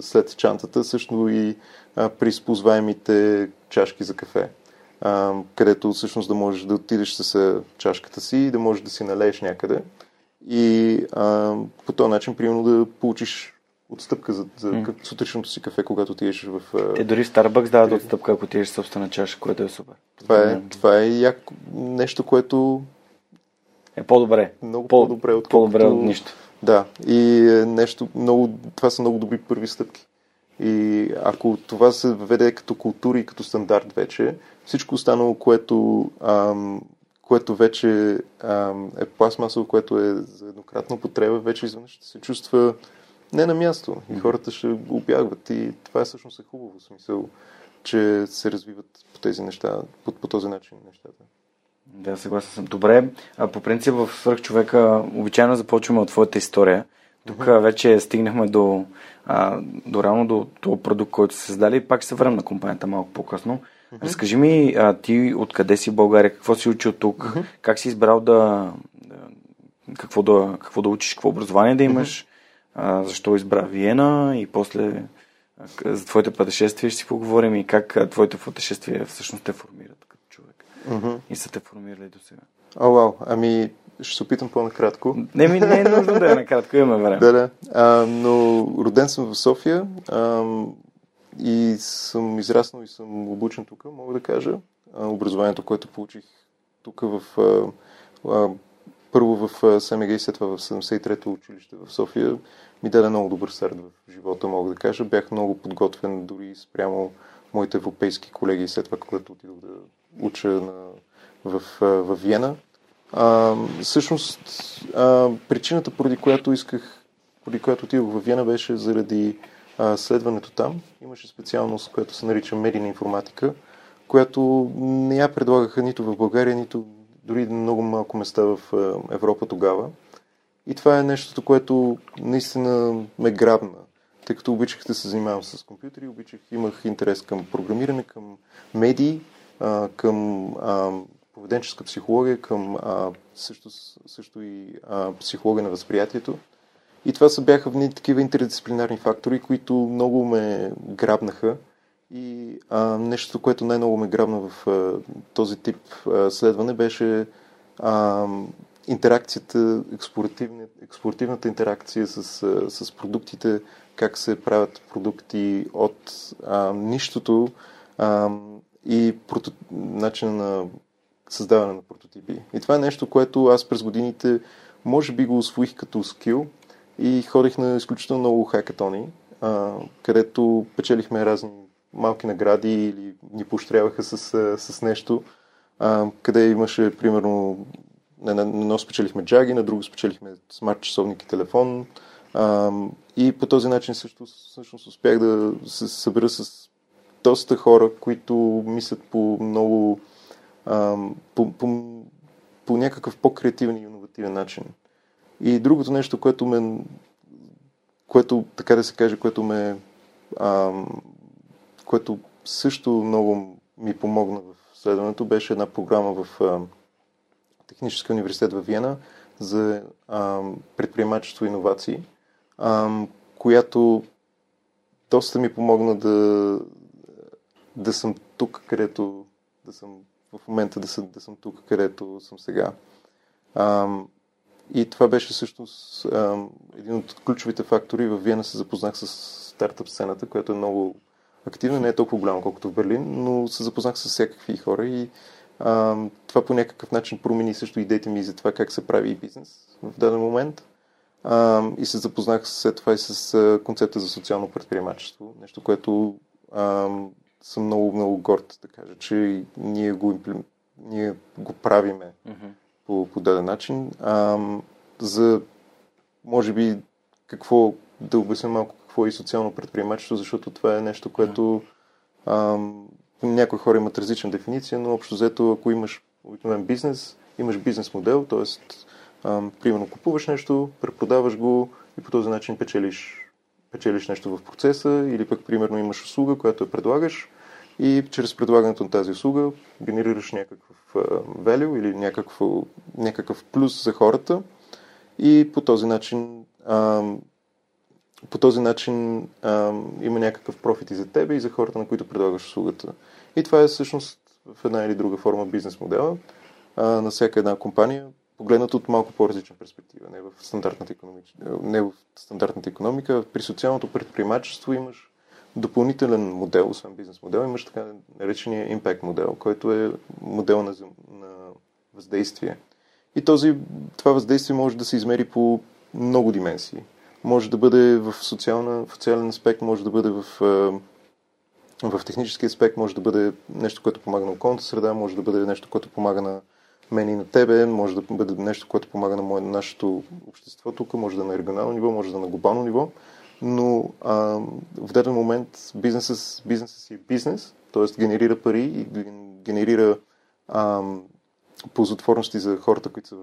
след чантата, също и при използваемите чашки за кафе, където всъщност да можеш да отидеш с чашката си и да можеш да си налееш някъде. И по този начин, примерно, да получиш отстъпка за сутрешното си кафе, когато отидеш в... Те дори в Starbucks дават отстъпка, ако отидеш собствена чаша, което е супер. Това е яко нещо, което... Е по-добре. Много по-добре от нищо. Да. И нещо много... Това са много добри първи стъпки. И ако това се въведе като култура и като стандарт вече, всичко останало, което вече е пластмасово, което е за еднократна употреба, вече изведнъж ще се чувства не на място. И хората ще го обягват. И това е всъщност хубаво, смисъл, че се развиват по тези неща, по този начин нещата. Да, съгласен съм. Добре. По принцип в Свръхчовека обичайно започваме от твоята история. Тук вече стигнахме до рано до този продукт, който са създали, и пак ще се върнем на компанията малко по-късно. Разкажи ми, ти откъде си в България, какво си учил тук, как си избрал какво да учиш, какво образование да имаш, защо избра Виена, и после за твоите пътешествия ще си поговорим и как твоите пътешествия всъщност те формират като човек и са те формирали до сега. Ами ще се опитам по-накратко. Не е нужно да е накратко, имаме време. Да. Но роден съм в София, и съм израснал и съм обучен тук, мога да кажа. Образованието, което получих тук първо в СМГ и след това в 73-то училище в София, ми даде много добър старт в живота, мога да кажа. Бях много подготвен дори спрямо моите европейски колеги, след това, когато отидох да уча в Виена. Всъщност, причината, поради която отидох в Виена, беше заради следването там. Имаше специалност, която се нарича медийна информатика, която не я предлагаха нито в България, нито дори много малко места в Европа тогава. И това е нещото, което наистина ме грабна. тъй като обичах да се занимавам с компютри, имах интерес към програмиране, към медии, към поведенческа психология, към също и психология на възприятието. И това са бяха едни такива интердисциплинарни фактори, които много ме грабнаха. И нещо, което най-много ме грабна в този тип следване, беше интеракцията, експлоративната интеракция с продуктите, как се правят продукти от нищото и начина на създаване на прототипи. И това е нещо, което аз през годините може би го усвоих като скил и ходих на изключително много хакатони, където печелихме разни малки награди или ни поощряваха с нещо, къде имаше, примерно, на едно спечелихме джаги, на друго спечелихме смарт-часовник и телефон. И по този начин всъщност успях да се събера с доста хора, които мислят по много по някакъв по-креативен и иновативен начин. И другото нещо, което също много ми помогна в следването, беше една програма в Техническия университет във Виена за предприемачество и иновации, която доста ми помогна да съм тук, където да съм в момента, да съм тук, където съм сега. И това беше всъщност един от ключовите фактори. Във Виена се запознах с стартъп сцената, която е много активна, не е толкова голяма, колкото в Берлин, но се запознах с всякакви хора и това по някакъв начин промени също идеите ми за това как се прави и бизнес в даден момент. И се запознах след това и с концепта за социално предприемачество. Нещо, което съм много горд да кажа, че ние го правиме по даден начин. За може би какво да обясня малко какво е и социално предприемачество, защото това е нещо, което някои хора имат различна дефиниция, но общо взето, ако имаш обикновен бизнес, имаш бизнес модел, т.е. примерно купуваш нещо, препродаваш го и по този начин печелиш нещо в процеса, или пък примерно имаш услуга, която я предлагаш и чрез предлагането на тази услуга генерираш някакъв value или някакъв плюс за хората и по този начин има някакъв профит и за тебе и за хората, на които предлагаш услугата. И това е всъщност в една или друга форма бизнес модела на всяка една компания, погледнато от малко по-различна перспектива, не в стандартната економика. При социалното предприемачество имаш допълнителен модел, освен бизнес модел, имаш така наречения импект модел, който е модел на въздействие. И това въздействие може да се измери по много дименсии. Може да бъде в социален аспект, може да бъде в технически аспект, може да бъде нещо, което помага на околната среда, може да бъде нещо, което помага на мен и на тебе, може да бъде нещо, което помага на нашето общество тук, може да е на регионално ниво, може да е на глобално ниво, но в даден момент бизнесът си е бизнес, т.е. генерира пари и генерира ползотворности за хората, които са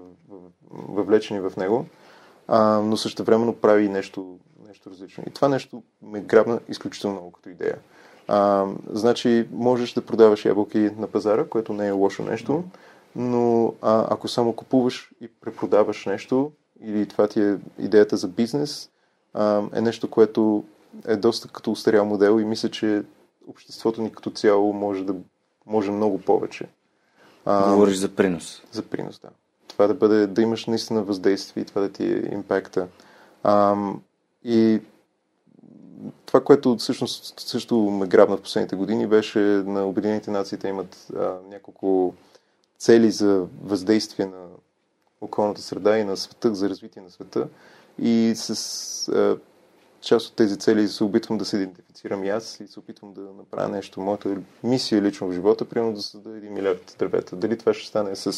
въвлечени в него. Но същевременно прави нещо различно. И това нещо ме грабна изключително много като идея. Значи, можеш да продаваш ябълки на пазара, което не е лошо нещо, но ако само купуваш и препродаваш нещо, или това ти е идеята за бизнес, е нещо, което е доста като устарял модел и мисля, че обществото ни като цяло може много повече. Говориш за принос. За принос, да. Това да имаш наистина въздействие и това да ти е импакта. И това, което всъщност също ме грабна в последните години, беше на Обединените нации имат няколко цели за въздействие на околната среда и на света, за развитие на света. И с част от тези цели се опитвам да се идентифицирам и аз и се опитвам да направя нещо. Моята мисия лично в живота, примерно да създаде 1 милиард дървета. Дали това ще стане с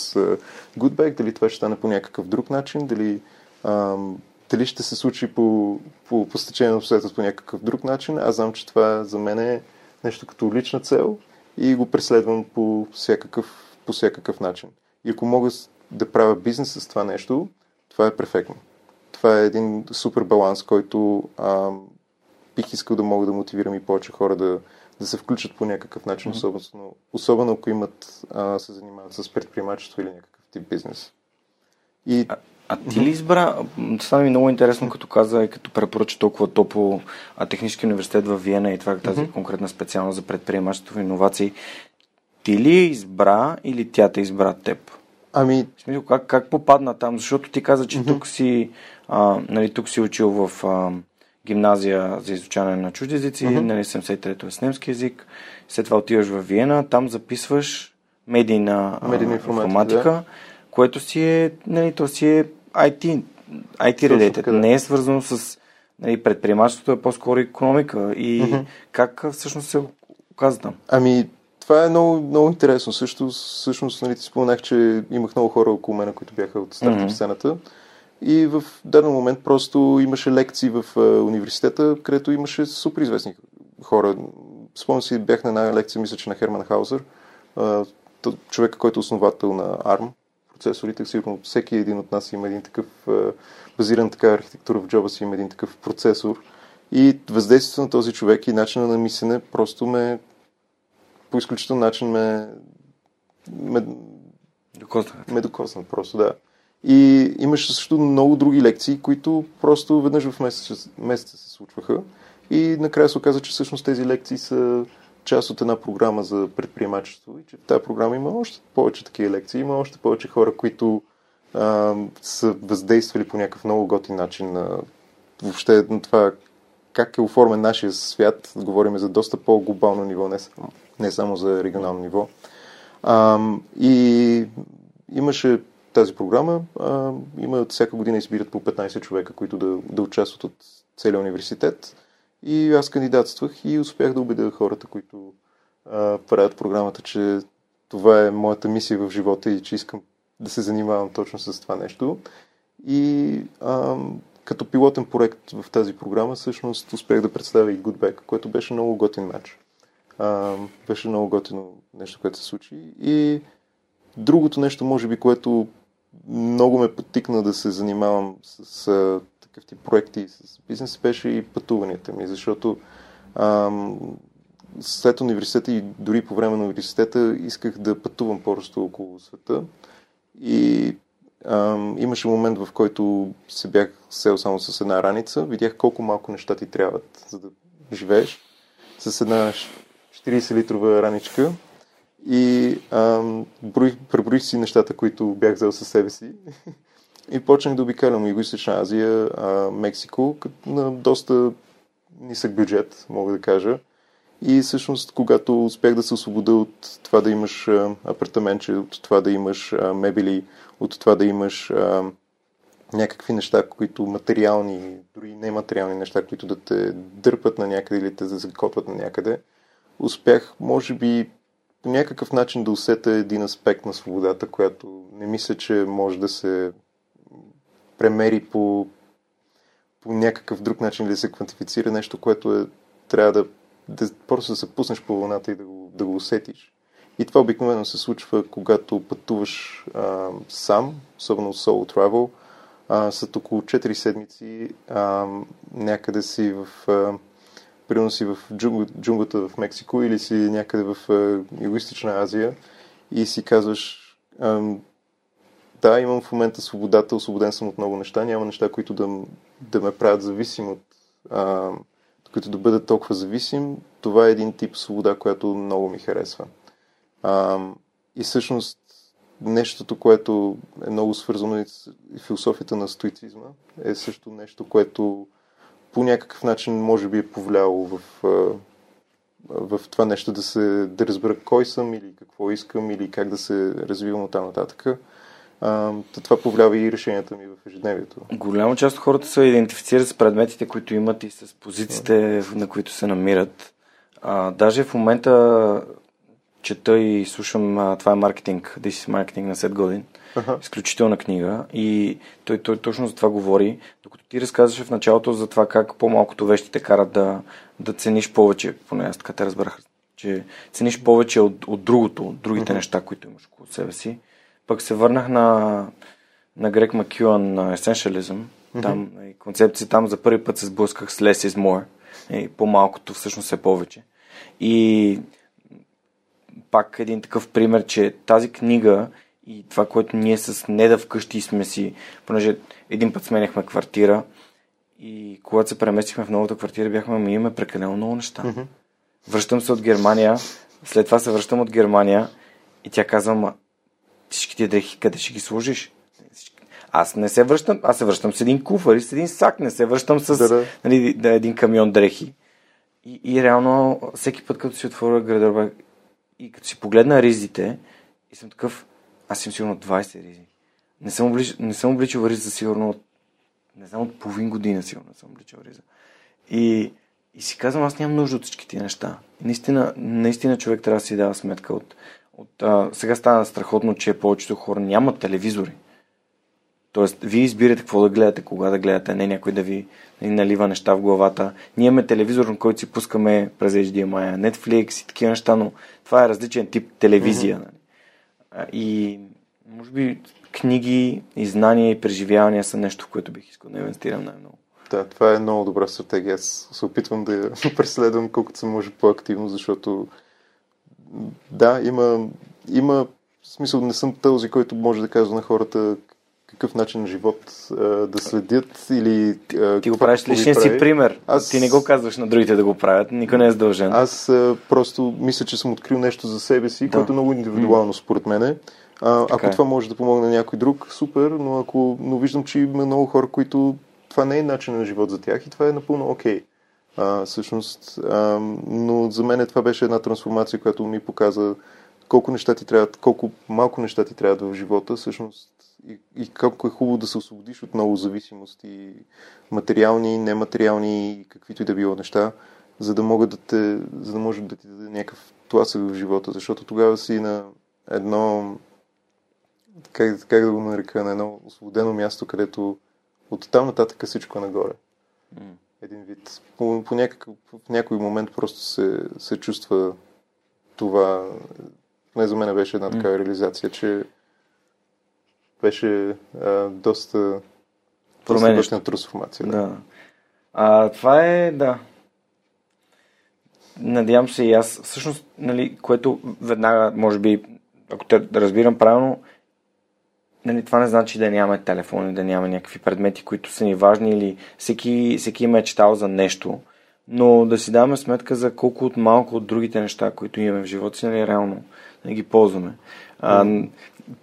Goodbag, дали това ще стане по някакъв друг начин, дали ще се случи по стечение на обстоятелствата по някакъв друг начин. Аз знам, че това за мен е нещо като лична цел и го преследвам по всякакъв начин. И ако мога да правя бизнес с това нещо, това е перфектно. Това е един супер баланс, който бих искал да мога да мотивирам и повече хора да се включат по някакъв начин, особено ако имат, се занимават с предприемачество или някакъв тип бизнес. И... А ти ли избра, стана ми много интересно, като каза и като препоръча толкова топло Технически университет във Виена и това, тази конкретна специалност за предприемачество и иновации, ти ли избра или тя те избра теб? Ами... Смисъл, как попадна там? Защото ти каза, че тук си учил в гимназия за изучаване на чужди езици, 73-то с немски език, след това отиваш във Виена, там записваш медийна информатика, да. Което си е, то си е IT редетът. Не е свързано с предприемачеството, е по-скоро икономика. И как всъщност се оказа там? Ами, това е много, много интересно. Всъщност, ти споменах, че имах много хора около мен, които бяха от стартъп сцената. И в даден момент просто имаше лекции в университета, където имаше супер известни хора. Спомням си, бях на една лекция, мисля, че на Херман Хаузер, човека, който е основател на ARM. Процесорите, сигурно всеки един от нас има един такъв, базиран така архитектура в джоба си, има един такъв процесор. И въздействието на този човек и начина на мислене просто по изключителен начин ме докосна просто, да. И имаше също много други лекции, които просто веднъж в месеца се случваха. И накрая се оказа, че всъщност тези лекции са част от една програма за предприемачество и че в тази програма има още повече такива лекции, има още повече хора, които са въздействали по някакъв много готин начин на въобще на това как е оформен нашия свят. Говорим за доста по-глобално ниво, не само за регионално ниво. И имаше тази програма, има всяка година избират по 15 човека, които да участват от целия университет. И аз кандидатствах и успях да убедя хората, които правят програмата, че това е моята мисия в живота и че искам да се занимавам точно с това нещо. И като пилотен проект в тази програма, всъщност успях да представя и Goodbag, което беше много готин матч. Беше много готино нещо, което се случи. И другото нещо, може би, което много ме подтикна да се занимавам с такъв тип проекти с бизнес, беше и пътуванията ми, защото след университета и дори по време на университета исках да пътувам просто около света и имаше момент, в който се бях сел само с една раница, видях колко малко неща ти трябват, за да живееш с една 40 литрова раничка. И преброих си нещата, които бях взел със себе си и почнах да обикалям Югоизточна Азия, Мексико, на доста нисък бюджет, мога да кажа. И всъщност, когато успях да се освобода от това да имаш апартаментче, от това да имаш мебели, от това да имаш някакви неща, които материални, дори нематериални неща, които да те дърпат на някъде или те закотват на някъде, успях, може би, по някакъв начин да усета един аспект на свободата, която не мисля, че може да се премери по някакъв друг начин или да се квантифицира нещо, което трябва да просто да се пуснеш по вълната и да го усетиш. И това обикновено се случва, когато пътуваш сам, особено solo travel, след около 4 седмици някъде си примерно си в джунглата в Мексико или си някъде в Югоизточна Азия и си казваш да, имам в момента свободата, освободен съм от много неща, няма неща, които да ме правят зависим от които да бъдат толкова зависим. Това е един тип свобода, която много ми харесва. И всъщност нещото, което е много свързано и с философията на стоицизма, е също нещо, което по някакъв начин може би е повлияло в това нещо да разбера кой съм или какво искам или как да се развивам от там нататък. Това повлиява и решенията ми в ежедневието. Голяма част от хората се идентифицират с предметите, които имат и с позициите, на които се намират. Даже в момента чета и слушам, това е маркетинг, This is Marketing на Сет Годин. Изключителна книга и той точно за това говори. Докато ти разказваше в началото за това как по-малкото вещи те карат да цениш повече, поне аз така те разбрах, че цениш повече от другите неща, които имаш около себе си. Пък се върнах на Грег Макюан на есеншализъм. Концепция там за първи път се сблъсках с less is more. И по-малкото всъщност е повече. И пак един такъв пример, че тази книга и това, което ние с Неда вкъщи сме си, понеже един път сменяхме квартира и когато се преместихме в новата квартира, бяхме, имаме прекалено много неща. Mm-hmm. Връщам се от Германия, след това се връщам от Германия и тя казва, ма всички тия дрехи къде ще ги сложиш? Аз не се връщам, аз се връщам с един куфар и с един сак, не се връщам с нали, да, един камион дрехи. И реално всеки път, като си отворя гардероба и като си погледна ризите, и съм такъв, аз съм сигурно 20 ризи. Не съм обличал риза сигурно от, не знам, от половин година сигурно съм обличал риза. И си казвам, аз нямам нужда от всички тия неща. Наистина човек трябва да си дава сметка от сега стана страхотно, че повечето хора нямат телевизори. Тоест, вие избирате какво да гледате, кога да гледате, не някой да ви налива неща в главата. Ние имаме телевизор, на който си пускаме през HDMI, Netflix и такива неща, но това е различен тип телевизия. Mm-hmm. И може би книги, и знания, и преживявания са нещо, в което бих искал да инвестирам най-много. Да, това е много добра стратегия. Аз се опитвам да я преследвам колкото се може по-активно, защото да, има смисъл, не съм този, който може да казва на хората какъв начин на живот да следят или... Ти го правиш личния си пример. Ти не го казваш на другите да го правят. Никой не е задължен. Аз просто мисля, че съм открил нещо за себе си, което е много индивидуално според мене. Ако това може да помогне на някой друг, супер, но но виждам, че има много хора, които това не е начин на живот за тях и това е напълно окей. Всъщност, но за мен това беше една трансформация, която ми показа колко неща ти трябват, колко малко неща ти трябват в живота, всъщност. И колко е хубаво да се освободиш от много зависимости, материални, нематериални, каквито и да било неща, за да може да ти даде някакъв тласък в живота, защото тогава си на едно, как да го нарека, на едно освободено място, където от там нататък всичко е нагоре. Един вид. В някой момент просто се чувства това. Не, за мен беше една такава реализация, че беше доста променещна трансформация. Да. Това е, да. Надявам се и аз. Всъщност, нали, което веднага, може би, ако те разбирам правилно, нали, това не значи да нямаме телефони, да нямаме някакви предмети, които са ни важни или всеки има мечтал за нещо, но да си даваме сметка за колко от малко от другите неща, които имаме в живота си, нали, реално да ги ползваме.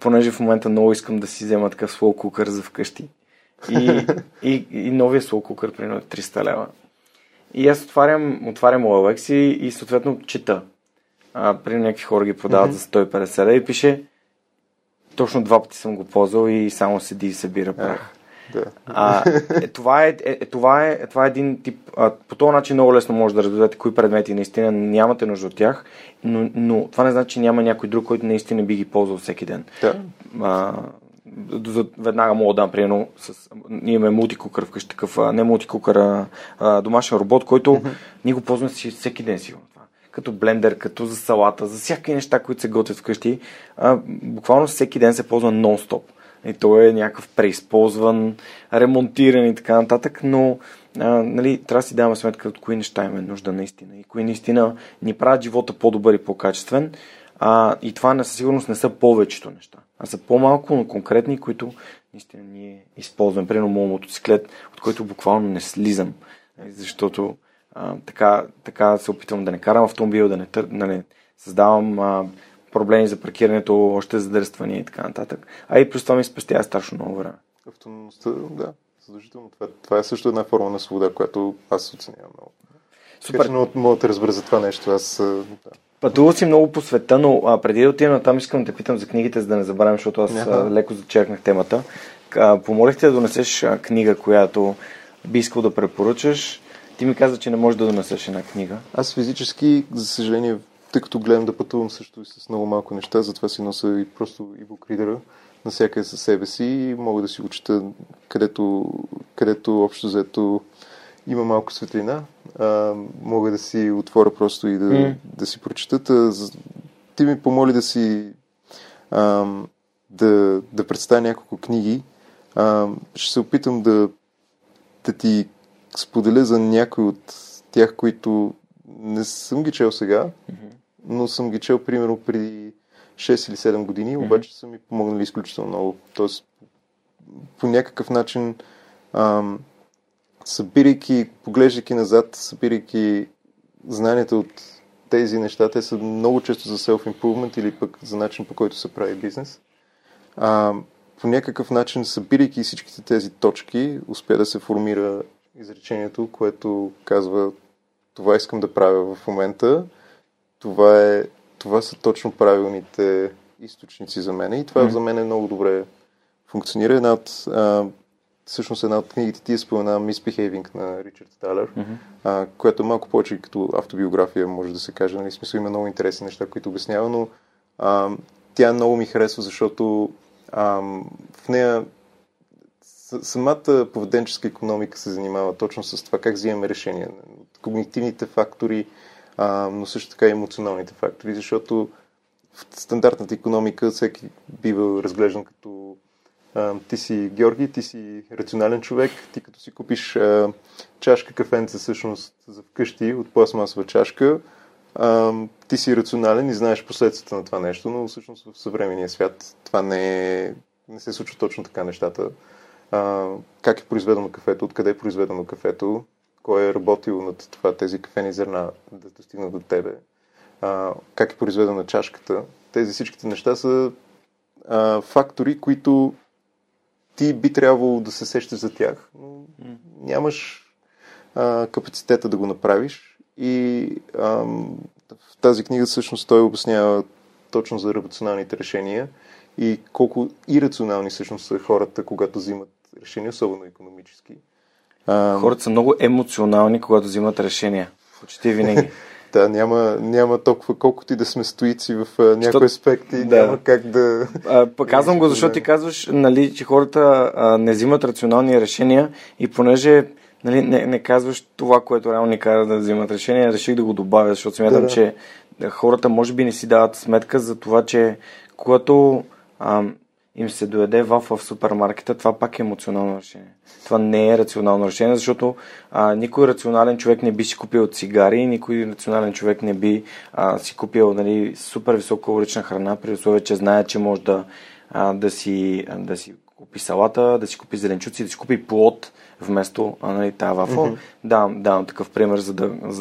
Понеже в момента много искам да си взема такъв slow cooker за вкъщи. И новия slow cooker, примерно 300 лева. И аз отварям OLX и съответно чета. При някакви хора ги продават mm-hmm. за 150 и пише точно 2 пъти съм го ползвал и само седи и събира прах. Yeah. Това е един тип. По този начин много лесно може да разберете кои предмети наистина нямате нужда от тях, но това не значи, че няма някой друг, който наистина би ги ползвал всеки ден. Yeah. Веднага мога да дам примерно, имаме мултикукър вкъщи, такъв, не мултикукър, домашен робот, който mm-hmm. ние го ползваме всеки ден сигурно. Като блендер, като за салата, за всякакви неща, които се готвят вкъщи, буквално всеки ден се ползва нон-стоп. И той е някакъв преизползван, ремонтиран и така нататък, но нали, трябва да си даваме сметка от кои неща имаме нужда наистина и кои наистина ни правят живота по-добър и по-качествен. И това със сигурност не са повечето неща, а са по-малко, но конкретни, които наистина ние използваме. Примерно моят мотоциклет, от който буквално не слизам, защото така се опитвам да не карам автомобил, да не създавам проблеми за паркирането, още задърствания и така нататък. А и просто това ми спестява страшно много време. Автономността, да, задължително. Това е също една форма на свобода, която аз оценявам много. Супер. Така, че мога да разбера за това нещо. Пътувал си много по света, но преди да отидем натам, искам да те питам за книгите, за да не забравям, защото аз леко зачеркнах темата. Помолих те да донесеш книга, която би искал да препоръчаш. Ти ми каза, че не можеш да донесеш една книга. Аз физически, за съжаление, тъй като гледам да пътувам също и с много малко неща, затова си нося и просто e-book-ридера навсякъде със себе си и мога да си го чета където общо взето има малко светлина. Мога да си отворя просто и да си прочета. Ти ми помоли да си да представя няколко книги. Ще се опитам да ти споделя за някои от тях, които не съм ги чел сега, mm-hmm. но съм ги чел примерно преди 6 или 7 години, обаче са ми помогнали изключително много. Тоест, по някакъв начин, събирайки, поглеждайки назад, събирайки знанията от тези неща, те са много често за self-improvement или пък за начин, по който се прави бизнес. По някакъв начин, събирайки всичките тези точки, успя да се формира изречението, което казва: това искам да правя в момента, това са точно правилните източници за мен, и това за мен е много добре функционира. Всъщност една от книгите ти спомена Misbehaving на Ричард Талер, която е малко повече като автобиография, може да се каже, нали, в смисъл има много интересни неща, които обяснява, но тя много ми харесва, защото в нея самата поведенческа икономика се занимава точно с това как взимаме решения, когнитивните фактори, но също така и емоционалните фактори, защото в стандартната икономика всеки бива разглеждан като ти си Георги, ти си рационален човек, ти като си купиш чашка кафенце всъщност за вкъщи от пластмасова чашка, ти си рационален и знаеш последствията на това нещо, но всъщност в съвременния свят това не се случва точно така нещата. Как е произведено кафето, откъде е произведено кафето, кой е работил над това тези кафени зърна да достигнат до тебе, как е произведена чашката. Тези всичките неща са фактори, които ти би трябвало да се сещаш за тях, но нямаш капацитета да го направиш. И в тази книга всъщност той обяснява точно за рационалните решения и колко ирационални всъщност са хората, когато взимат решения, особено икономически. Хората са много емоционални, когато взимат решения. Почти винаги. Да, няма толкова, колкото и да сме стоици в някои аспекти, няма как да... Казвам го, защото ти казваш, нали, че хората не взимат рационални решения, и понеже нали, не казваш това, което реално ни кара да взимат решения, реших да го добавя, защото смятам, че хората може би не си дават сметка за това, че когато им се доеде вафа в супермаркета, това пак е емоционално решение. Това не е рационално решение, защото никой рационален човек не би си купил цигари, никой рационален човек не би си купил, нали, супер висококалорична храна, при условие, че знае, че може да си купи салата, да си купи зеленчуци, да си купи плод вместо нали, тая вафа. Давам такъв пример, за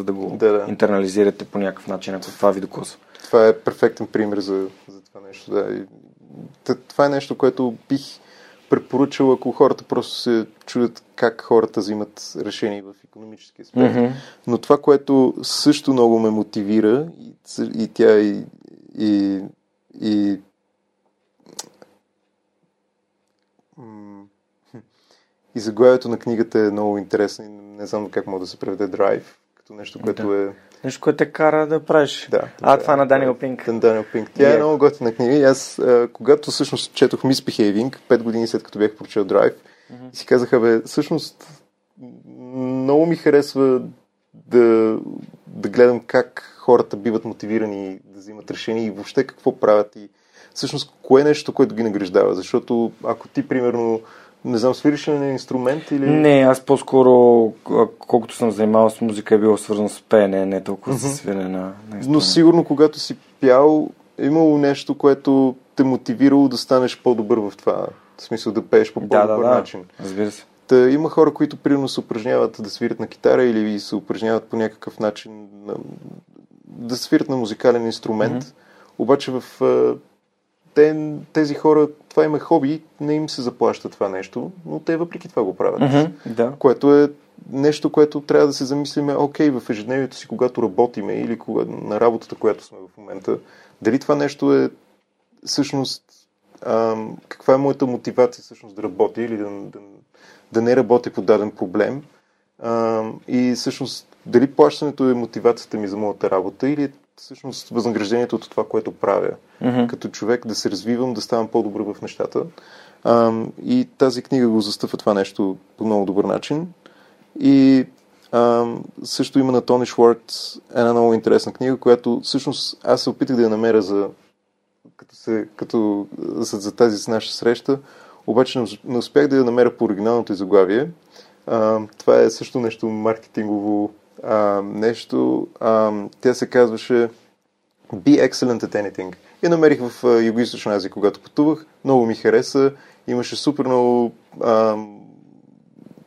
да го интернализирате по някакъв начин, ако това ви докосва. Това е перфектен пример за това нещо, Това е нещо, което бих препоръчал, ако хората просто се чудят как хората взимат решения в икономически аспект. Но това, което също много ме мотивира и тя и заглавието на книгата е много интересно и не знам как мога да се преведе драйв, като нещо, което е... Нещо, което те кара да правиш. Това е на Даниел Пинк. Тя е много готина книга. И аз, когато всъщност четох Misbehaving, 5 години след като бях прочел Drive, и си казаха, всъщност много ми харесва да гледам как хората биват мотивирани да взимат решения и въобще какво правят. И всъщност, кое е нещо, което ги награждава? Защото ако ти, примерно, не знам, свириш ли на инструмент или... Не, аз по-скоро, колкото съм занимавал с музика, е било свързано с пеене, не толкова с свирене на инструмент. Но сигурно, когато си пял, е имало нещо, което те мотивирало да станеш по-добър в това. В смисъл да пееш по по-добър начин. Разбира се. Има хора, които примерно се упражняват да свирят на китара или се упражняват по някакъв начин да свирят на музикален инструмент. Обаче тези хора, това им е хобби, не им се заплаща това нещо, но те въпреки това го правят. Което е нещо, което трябва да се замислиме, окей, в ежедневието си, когато работиме или на работата, която сме в момента, дали това нещо е всъщност, каква е моята мотивация всъщност да работя или да не работя по даден проблем, и всъщност дали плащането е мотивацията ми за моята работа или всъщност възнаграждението от това, което правя. Като човек да се развивам, да ставам по-добър в нещата. И тази книга го застъпва това нещо по много добър начин. И също има на Тони Шварц една много интересна книга, която всъщност аз се опитах да я намеря за тази наша среща, обаче не успях да я намеря по оригиналното заглавие. Това е също нещо маркетингово нещо. Тя се казваше Be excellent at anything. И намерих в Югоизточна Азия, когато пътувах. Много ми хареса. Имаше супер много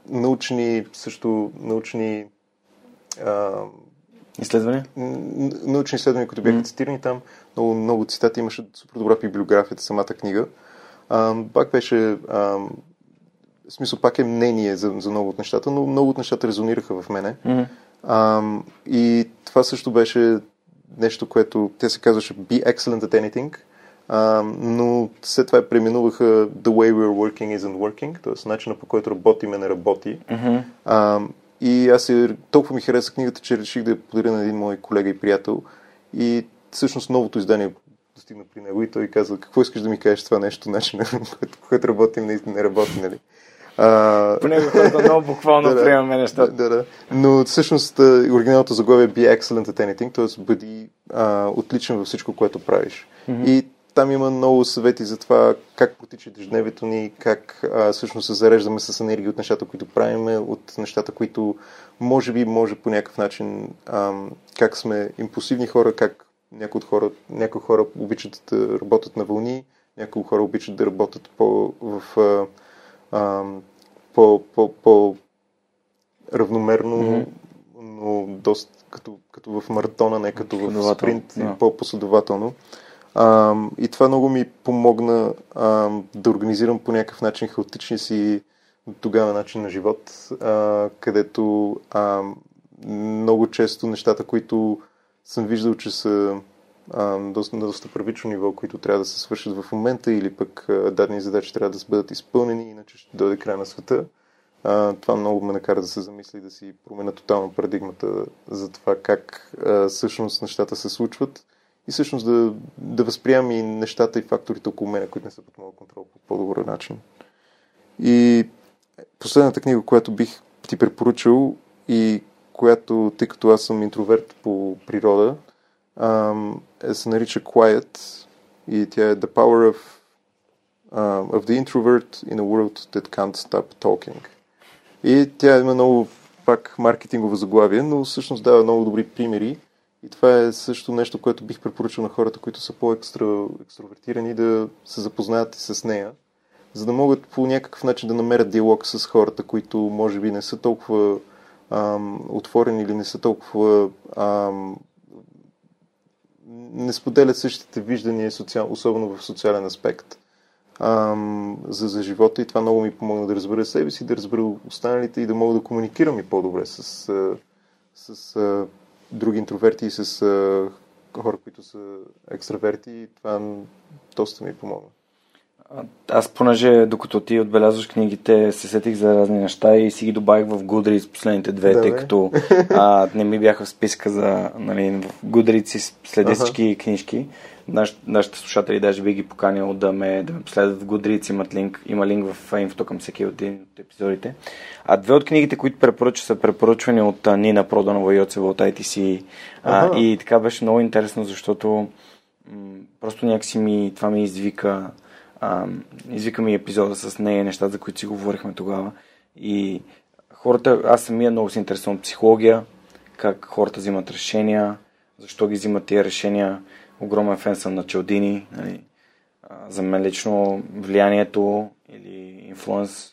научни изследвания? Научни изследвания, които бяха цитирани там. Много, много цитати. Имаше супер добра библиографията, самата книга. Пак беше... в смисъл, пак е мнение за много от нещата, но много от нещата резонираха в мене. Mm-hmm. И това също беше нещо, което те се казваше Be excellent at anything, но след това преминуваха The way we're working isn't working, т.е. начина по който работим е не работи. Mm-hmm. И аз толкова ми хареса книгата, че реших да я подаря на един мой колега и приятел. И всъщност новото издание достигна при него и той каза: какво искаш да ми кажеш това нещо, начина по който работим не работи, нали? Понякога много буквално приемаме нещата. Да. Но всъщност оригиналното заглавие е Be excellent at anything, т.е. бъди отличен във всичко, което правиш. Mm-hmm. И там има много съвети за това как протича ежедневието ни, как всъщност се зареждаме с енергия от нещата, които правиме, от нещата, които може по някакъв начин, как сме импулсивни хора, как някои хора обичат да работят на вълни, някои хора обичат да работят по-равномерно, но доста като в маратона, не като в спринт, и по-последователно. И това много ми помогна да организирам по някакъв начин хаотичния си тогава начин на живот, където много често нещата, които съм виждал, че са на доста първично ниво, които трябва да се свършат в момента, или пък дадени задачи трябва да бъдат изпълнени, иначе ще дойде край на света. Това много ме накара да се замисли, да си променя тотално парадигмата за това как всъщност нещата се случват и всъщност да възприемам и нещата и факторите около мен, които не са под моя контрол, по по-добър начин. И последната книга, която бих ти препоръчал и която, тъй като аз съм интроверт по природа, се нарича Quiet и тя е The Power of the Introvert in a World That Can't Stop Talking. И тя има много пак маркетингово заглавие, но всъщност дава много добри примери и това е също нещо, което бих препоръчал на хората, които са по-екстровертирани, да се запознаят с нея, за да могат по някакъв начин да намерят диалог с хората, които може би не са толкова отворени или не са толкова не споделят същите виждания, особено в социален аспект за живота, и това много ми помогна да разбера себе си, да разбера останалите и да мога да комуникирам и по-добре с други интроверти и с хора, които са екстраверти, и това доста ми помогна. Аз, понеже докато ти отбелязваш книгите, се сетих за разни неща и си ги добавих в Goodreads последните две, тъй като не ми бяха в списка за... Нали, в Goodreads следя всички книжки. Нашите слушатели даже би ги поканил да ме последват в Goodreads. Има линк в инфото към всеки от епизодите. Две от книгите, които препоръча, са препоръчвани от Нина Проданова Йоцева от ITC. И така беше много интересно, защото просто някакси това ми извика... извикаме и епизода с нея, нещата, за които си говорихме тогава, и хората, аз самия много се интересувам от психология, как хората взимат решения, защо ги взимат тия решения. Огромен фен съм на Чалдини, нали? За мен лично влиянието или инфлуенс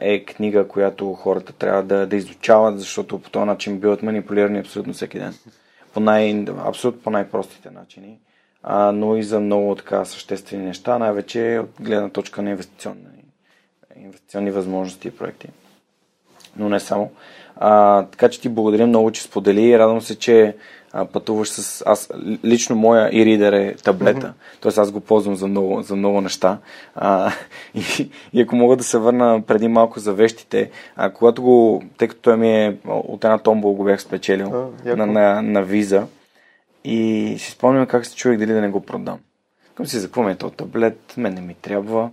е книга, която хората трябва да изучават, защото по този начин биват манипулирани абсолютно всеки ден, абсолютно по най-простите начини, но и за много така съществени неща, най-вече от гледна точка на инвестиционни възможности и проекти. Но не само. Така че ти благодаря много, че сподели. Радвам се, че пътуваш с... лично моя e-reader е таблета. Mm-hmm. Тоест аз го ползвам за много неща. И ако мога да се върна преди малко за вещите, когато го... Тъй като той ми е... От една томбола го бях спечелил на виза. И си спомням как се чуех дали да не го продам. Към си, за какво ми е този таблет? Мен не ми трябва.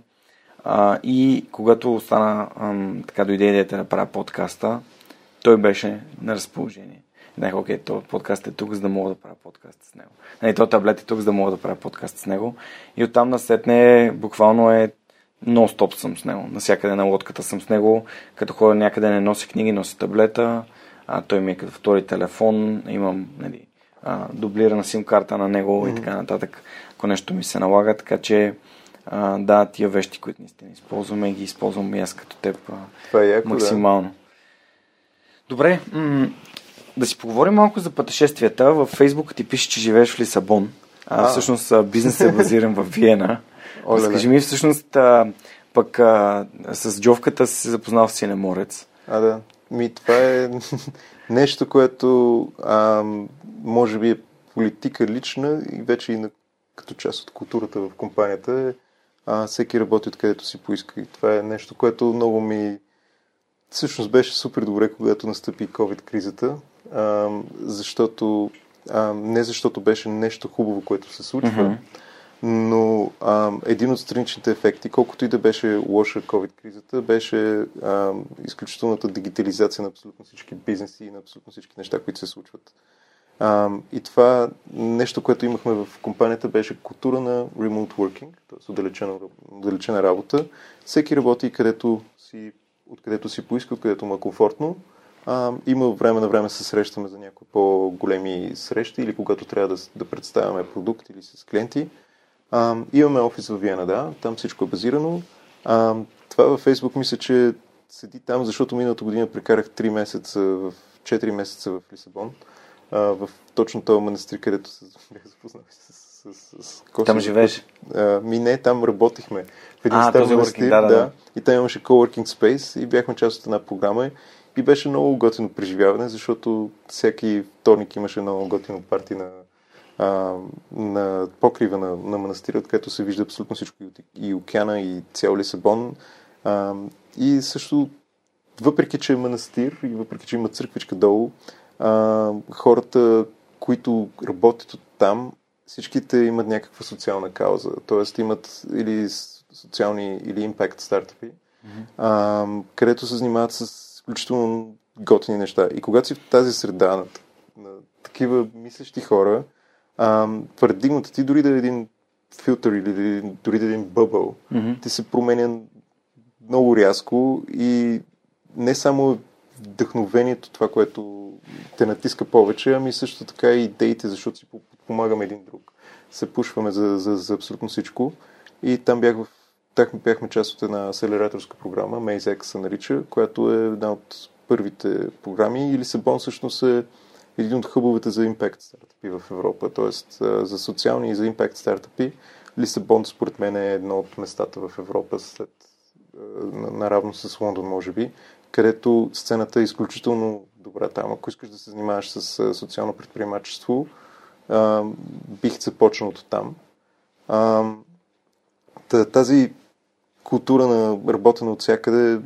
И когато стана, така дойде идеята да правя подкаста, той беше на разположение. Знаех, окей, този подкаст е тук, за да мога да правя подкаст с него. Не, този таблет е тук, за да мога да правя подкаст с него. И оттам насетне буквално е нон-стоп съм с него. Насякъде на лодката съм с него. Като ходя някъде, не носи книги, носи таблета. той ми е като втори телефон, имам дублирана сим-карта на него и така нататък, ако нещо ми се налага, така че да, тия вещи, които наистина използваме, ги използвам и аз като теб максимално. Да. Добре, да си поговорим малко за пътешествията. Във Фейсбук ти пише, че живееш в Лисабон, а всъщност бизнес е базиран във Виена. Разкажи ми, всъщност пък с джовката си се запознал в Синеморец. Да. Това е нещо, което може би е политика лична и вече и като част от културата в компанията. Всеки работи откъдето си поиска. И това е нещо, което много ми... Всъщност беше супер добре, когато настъпи COVID-кризата, защото не защото беше нещо хубаво, което се случва, но един от страничните ефекти, колкото и да беше лоша COVID-кризата, беше изключителната дигитализация на абсолютно всички бизнеси и на абсолютно всички неща, които се случват. И това нещо, което имахме в компанията, беше култура на remote working, т.е. отдалечена работа. Всеки работи откъдето си поиска, откъдето му е комфортно. Има време на време се срещаме за някои по-големи срещи или когато трябва да представяме продукт или с клиенти. Имаме офис в Виена, да, там всичко е базирано. Това във Фейсбук мисля, че седи там, защото миналата година прекарах 4 месеца в Лисабон, в точно този манастир, където се запознах с Космос. Там живееш? Не, там работихме. В един стар манастир, да. И там имаше coworking space и бяхме част от една програма и беше много готино преживяване, защото всеки вторник имаше много готино парти на покрива на манастира, откъдето се вижда абсолютно всичко и океана, и цял Лисабон. И също, въпреки че е манастир и въпреки че има църквичка долу, хората, които работят от там, всичките имат някаква социална кауза. Тоест имат или социални, или импакт стартъпи, където се занимават с изключително готини неща. И когато си в тази среда на такива мислещи хора, парадигмата ти, дори да е един филтър или дори да е един бъбъл, ти се променя много рязко и не само вдъхновението, това, което те натиска повече, ами също така и идеите, защото си помагаме един друг. Се пушваме за абсолютно всичко. И там бяхме част от една акселераторска програма, MazeX се нарича, която е една от първите програми. И Лисабон всъщност е един от хъбовете за импакт стартъпи в Европа, т.е. за социални и за импакт стартъпи. Лисабон, според мен, е едно от местата в Европа, наравно с Лондон, може би, където сцената е изключително добра там. Ако искаш да се занимаваш с социално предприемачество, бих започнал от там. Тази култура на работена от всякъде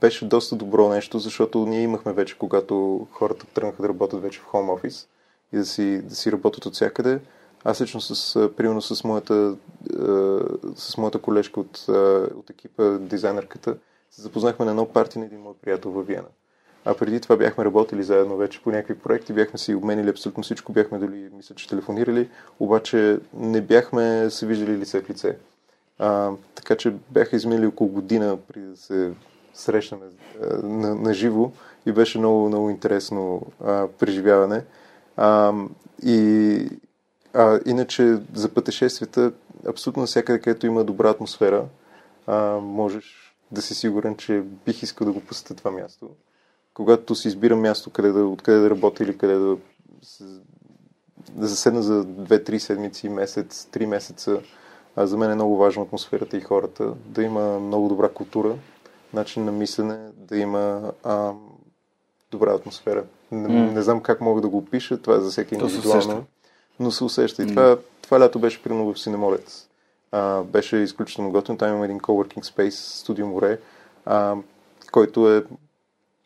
беше доста добро нещо, защото ние имахме вече, когато хората тръгнаха да работят вече в хоум офис и да си работят от всякъде. Аз лично примерно с моята колежка от екипа, дизайнерката, се запознахме на едно парти на един мой приятел във Виена. А преди това бяхме работили заедно вече по някакви проекти, бяхме си обменили абсолютно всичко, бяхме дали, мисля, че телефонирали, обаче не бяхме се виждали лице в лице. Така че бяха изминали около година преди да се срещаме на живо и беше много, много интересно преживяване. Иначе за пътешествията, абсолютно навсякъде, където има добра атмосфера, можеш да си сигурен, че бих искал да го посетя това място. Когато си избирам място, откъде да работя или къде да заседна за 2-3 седмици, месец, 3 месеца, за мен е много важна атмосферата и хората, да има много добра култура, начин на мислене, да има добра атмосфера. Не знам как мога да го опиша, това е за всеки индивидуално, но се усеща. И това лято беше примерно в Синеморец. Беше изключително готино. Там има един coworking space, студио море, който е...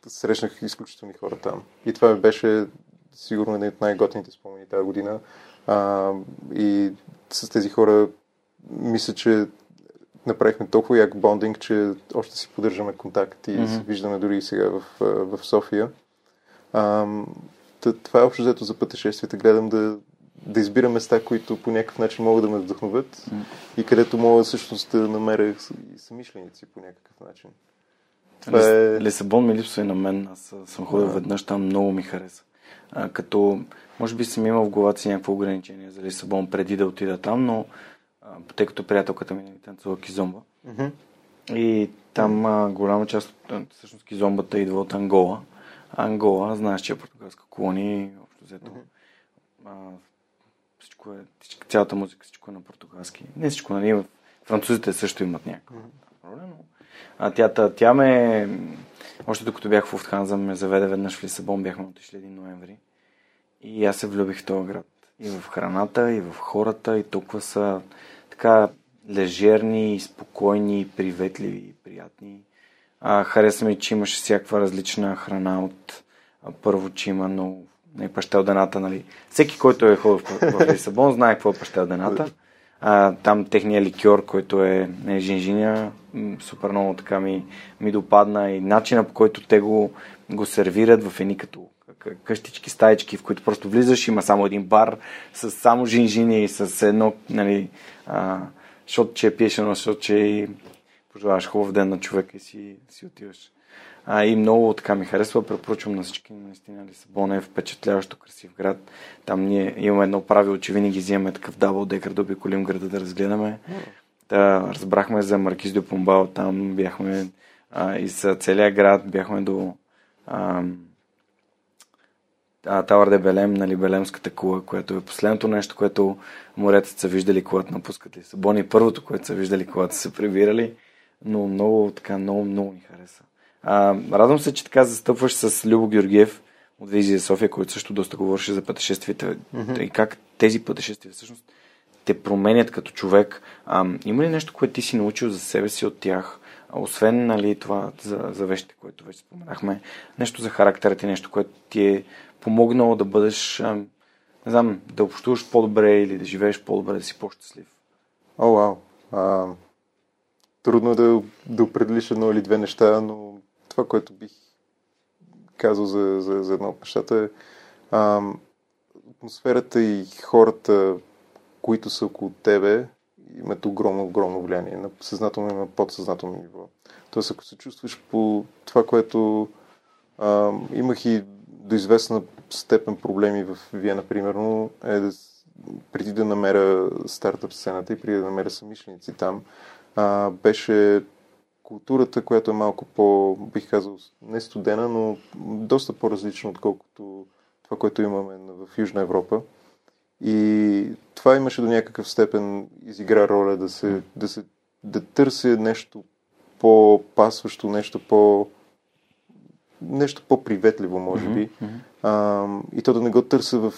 Срещнах изключителни хора там. И това беше сигурно един от най-готините спомени тази година. И с тези хора мисля, че направихме толкова як бондинг, че още си поддържаме контакт и се виждаме дори и сега в София. Това е общо взето за пътешествията. Гледам да избирам места, които по някакъв начин могат да ме вдъхновят и където мога всъщност да намеря съмишленици по някакъв начин. Лисабон ми липсва и на мен. Аз съм ходил веднъж там, много ми хареса. Като, може би съм имал в главата си някакво ограничение за Лисабон преди да отида там, но тъй като приятелката ми танцува кизомба. Mm-hmm. И там голяма част, всъщност кизомбата идва от Ангола. Ангола, знаеш, че е португалска колония, общо взето. Mm-hmm. Всичко е, цялата музика, всичко е на португалски. Не всичко, нали, французите също имат някаква роля, но тя ме, още докато бях в Уфтханза, ме заведе веднъж в Лисабон, бяхме отишли 1 ноември и аз се влюбих в този град. И в храната, и в хората, и толкова са така лежерни, спокойни, приветливи, приятни. Хареса ми, че имаше всякаква различна храна от първо, че има много пащел дената, нали. Всеки, който е ходил в Лисабон, знае какво е пащел дената. Там техния ликьор, който е жинжиня, супер много така ми допадна и начина, по който те го сервират в едни като къщички, стаечки, в които просто влизаш, има само един бар с само жинжини и с едно, нали, шотче, пиеш едно шотче и пожелаваш хубав ден на човека и си отиваш. И много така ми харесва, препоръчвам на всички, наистина Лисабон е впечатляващо красив град. Там ние имаме едно правило, че винаги взимаме такъв дабъл декър да обиколим града да разгледаме. Разбрахме за Маркиз дьо Помбао, там бяхме и за целия град, бяхме до Тауър де Белем, нали, Белемската кула, което е последното нещо, което моретът са виждали, когато напускат Лисабон, и първото, което са виждали, когато са се прибирали, но много така, много, много ни хареса. Радвам се, че така застъпваш с Любо Георгиев от Визия София, който също доста говореше за пътешествията, mm-hmm. и как тези пътешествия всъщност те променят като човек. Има ли нещо, което ти си научил за себе си от тях? Освен, нали, това за вещите, което вече споменахме, нещо за характера ти, нещо, което ти е помогнало да бъдеш, не знам, да общуваш по-добре или да живееш по-добре, да си по-щастлив? Трудно е да определиш едно или две неща, но това, което бих казал за едно от нещата е атмосферата и хората, които са около тебе, имат огромно влияние на съзнателно и на подсъзнателно ниво. Тоест, ако се чувстваш по това, което имах и до известна степен проблеми в Виена, примерно, е преди да намеря стартъп сцената и преди да намеря съмишленици там, беше културата, която е малко по, бих казал, не студена, но доста по-различна, отколкото това, което имаме в Южна Европа. И това имаше до някакъв степен изигра роля да търся нещо по-пасващо, нещо по-приветливо, може би. И то да не го търся в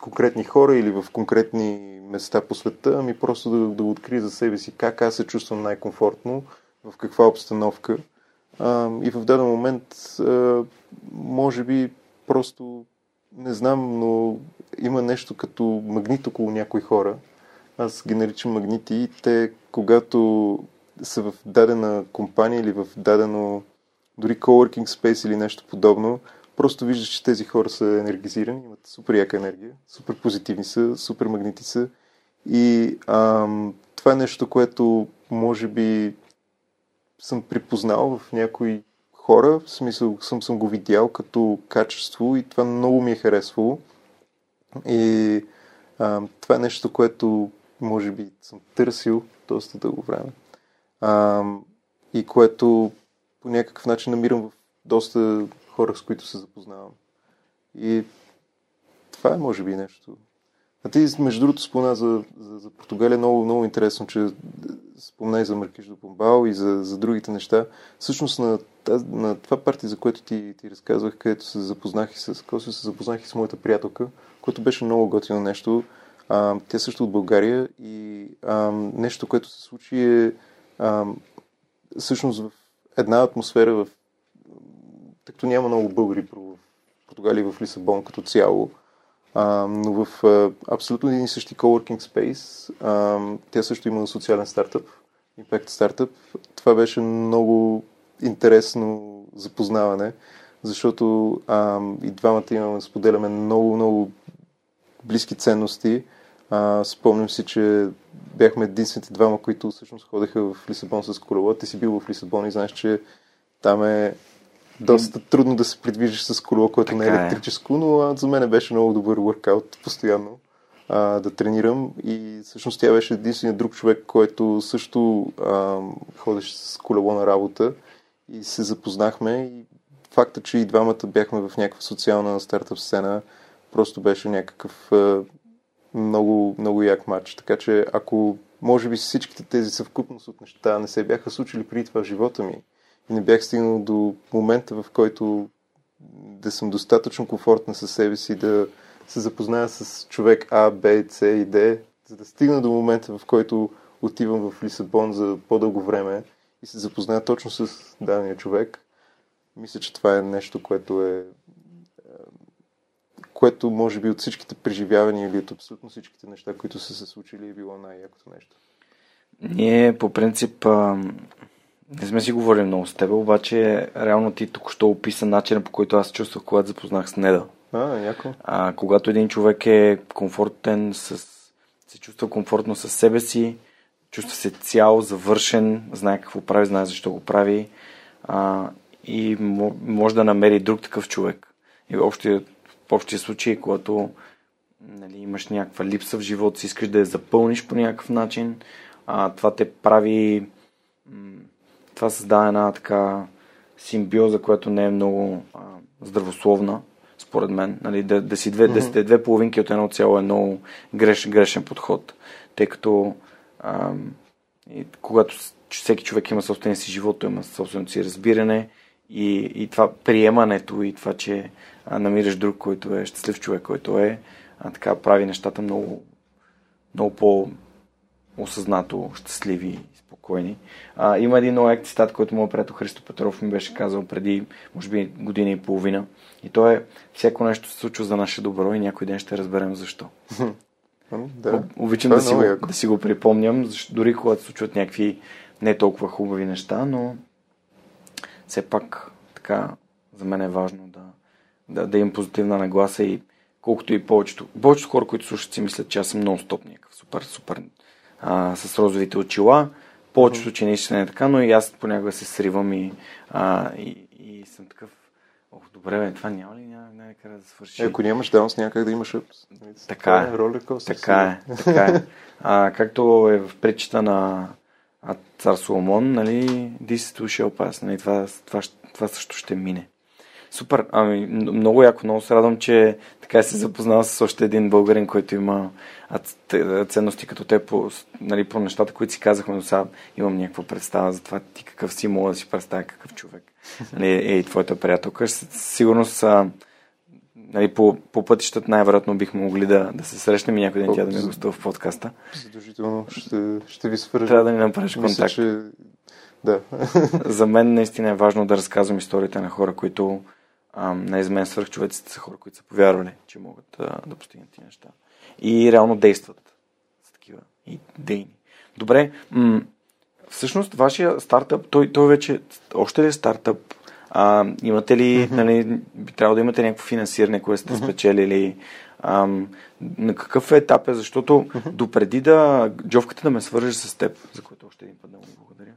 конкретни хора или в конкретни места по света, ами просто да открия за себе си как аз се чувствам най-комфортно, в каква обстановка. И в даден момент, може би, просто не знам, но има нещо като магнит около някои хора. Аз ги наричам магнити и те, когато са в дадена компания или в дадено дори coworking space или нещо подобно, просто виждаш, че тези хора са енергизирани, имат супер яка енергия, супер позитивни са, супер магнити са. И това е нещо, което може би съм припознал в някои хора, в смисъл съм го видял като качество и това много ми е харесвало. И това е нещо, което може би съм търсил доста дълго време. И което по някакъв начин намирам в доста хора, с които се запознавам. И това е може би нещо. А ти, между другото, спомена за Португалия, много, много интересно, че спомена и за Маркиз дьо Помбао и за другите неща. Всъщност на това парти, за което ти разказвах, където се запознах и с моята приятелка, което беше много готино нещо. Тя също от България и нещо, което се случи е всъщност в една атмосфера, тъй като няма много българи в Португалия, в Лисабон като цяло, но в абсолютно един и същи coworking space. Тя също има социален стартъп, Impact стартъп. Това беше много интересно запознаване, защото и двамата споделяме много, много близки ценности. Спомням си, че бяхме единствените двама, които всъщност ходеха в Лисабон с колело. Ти си бил в Лисабон и знаеш, че там е доста трудно да се придвижиш с колело, което така не е електрическо, но за мен беше много добър workout постоянно да тренирам. И всъщност тя беше единственият друг човек, който също ходеше с колело на работа и се запознахме. И факта, че и двамата бяхме в някаква социална стартъп сцена, просто беше някакъв много, много як матч. Така че ако може би всичките тези съвкупност от неща не се бяха случили преди това в живота ми и не бях стигнал до момента, в който да съм достатъчно комфортна със себе си, да се запозная с човек А, Б, С и Д, за да стигна до момента, в който отивам в Лисабон за по-дълго време и се запозная точно с дадения човек, мисля, че това е нещо, което може би от всичките преживявания или от абсолютно всичките неща, които са се случили, е било най-якото нещо. Ние по принцип не сме си говорили много с теб, обаче реално ти току-що описа начинът, по който аз чувствах, когато запознах с Неда. Яко. Когато един човек е комфортен, се чувства комфортно със себе си, чувства се цял, завършен, знае какво прави, знае защо го прави и може да намери друг такъв човек. И в общия случай, когато имаш някаква липса в живота си, искаш да я запълниш по някакъв начин, това те прави, това създава една така симбиоза, която не е много здравословна, според мен. Да си две половинки от едно цяло е много грешен подход, тъй като когато всеки човек има собствения си живот, има собственото си разбиране и това приемането и това, че намираш друг, който е щастлив човек, който е така прави нещата много, много по-осъзнато щастливи и спокойни. Има един новек цитат, който моят приятел Христо Петров ми беше казал преди, може би, година и половина. И то е: всяко нещо се случва за наше добро и някой ден ще разберем защо. Да. Обичам да си го припомням, дори когато се случват някакви не толкова хубави неща, но все пак така за мен е важно да имам позитивна нагласа и колкото и повечето хора, които слушат, си мислят, че аз съм много стоп някакъв, супер с розовите очила. Повечето, че наистина е така, но и аз понякога се сривам и съм такъв: добре, това няма ли някъде да свърши? Ако нямаш даунс, някак да имаш ъпс. Така е, така е. Както е в притчата на цар Соломон, this shall pass, това също ще мине. Супер, много яко, много се радвам, че така се запознава с още един българин, който има ценности като те по нещата, които си казахме до сега. Имам някаква представа за това ти какъв си, мога да си представя какъв човек и твоята приятелка. Сигурно по пътищата най-вероятно бихме могли да се срещнем и някой ден тя да ми гостува в подкаста. Задължително ще ви свържа. Трябва да ни направиш контакт. Мисля, че да. За мен наистина е важно да разказвам историите на хора, които за мен свръхчовеците са хора, които са повярвали, че могат да постигнат тези неща. И реално действат с такива идейни. Добре, всъщност вашия стартъп, той вече още ли е стартъп? Имате ли, би трябвало да имате някакво финансиране, което сте спечелили? На какъв етап е? Защото допреди джовката да ме свържи с теб, за което още един път да му благодаря.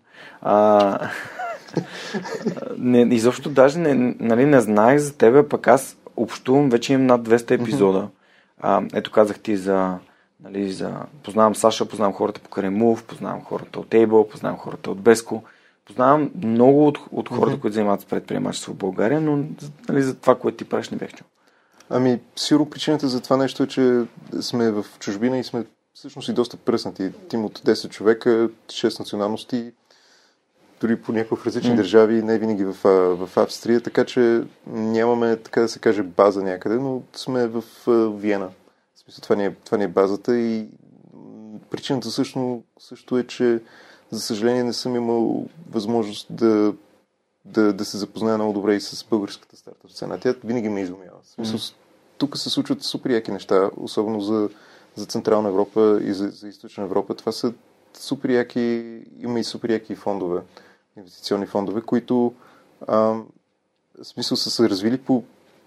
Изобщо даже не знаех за тебе, пък аз общувам, вече имам над 200 епизода. Ето казах ти за познавам Саша, познавам хората по Каремов, познавам хората от Able, познавам хората от Беско. Познавам много от хората, които занимават с предприемачество в България, но за това, което ти правиш, не бях чул. Сигурно причината за това нещо е, че сме в чужбина и сме всъщност и доста пръснати. Тим от 10 човека, 6 националности, дори по някакви различни държави, не винаги в Австрия, така че нямаме, така да се каже, база някъде, но сме в Виена. В смисъл, това не е базата и причината също е, че за съжаление не съм имал възможност да се запозная много добре и с българската стартъп сцена. Тя винаги ме изумява. Тук се случват супер яки неща, особено за Централна Европа и за Източна Европа. Това са супер яки, има и супер яки фондове, инвестиционни фондове, които в смисъл са се развили по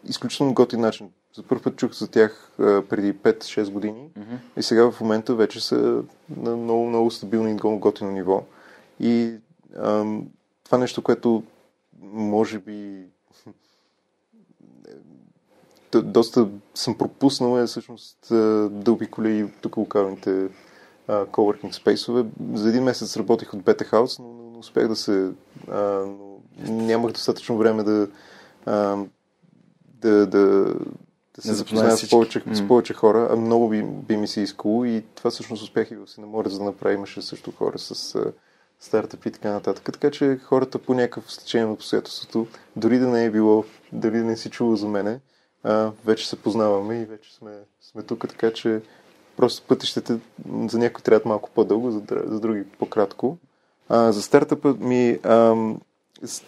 изключително готин начин. За първ път чух за тях преди 5-6 години и сега в момента вече са на много, много стабилно и много готино ниво. И това нещо, което може би доста съм пропуснал, е всъщност да обиколя тук локалните коворкинг спейсове. За един месец работих от Beta House, но не успях да се... нямах достатъчно време да се запозная с повече хора, а много би ми се искало и това всъщност успях и в Синаморец да направим, имаше също хора с стартъпи и така нататък. Така че хората по някакъв стечение на обстоятелството, дори да не е било, дори да не си чуло за мене, вече се познаваме и вече сме тук, така че просто пътищата за някои трябва малко по-дълго, за други по-кратко. За стартъпа ми...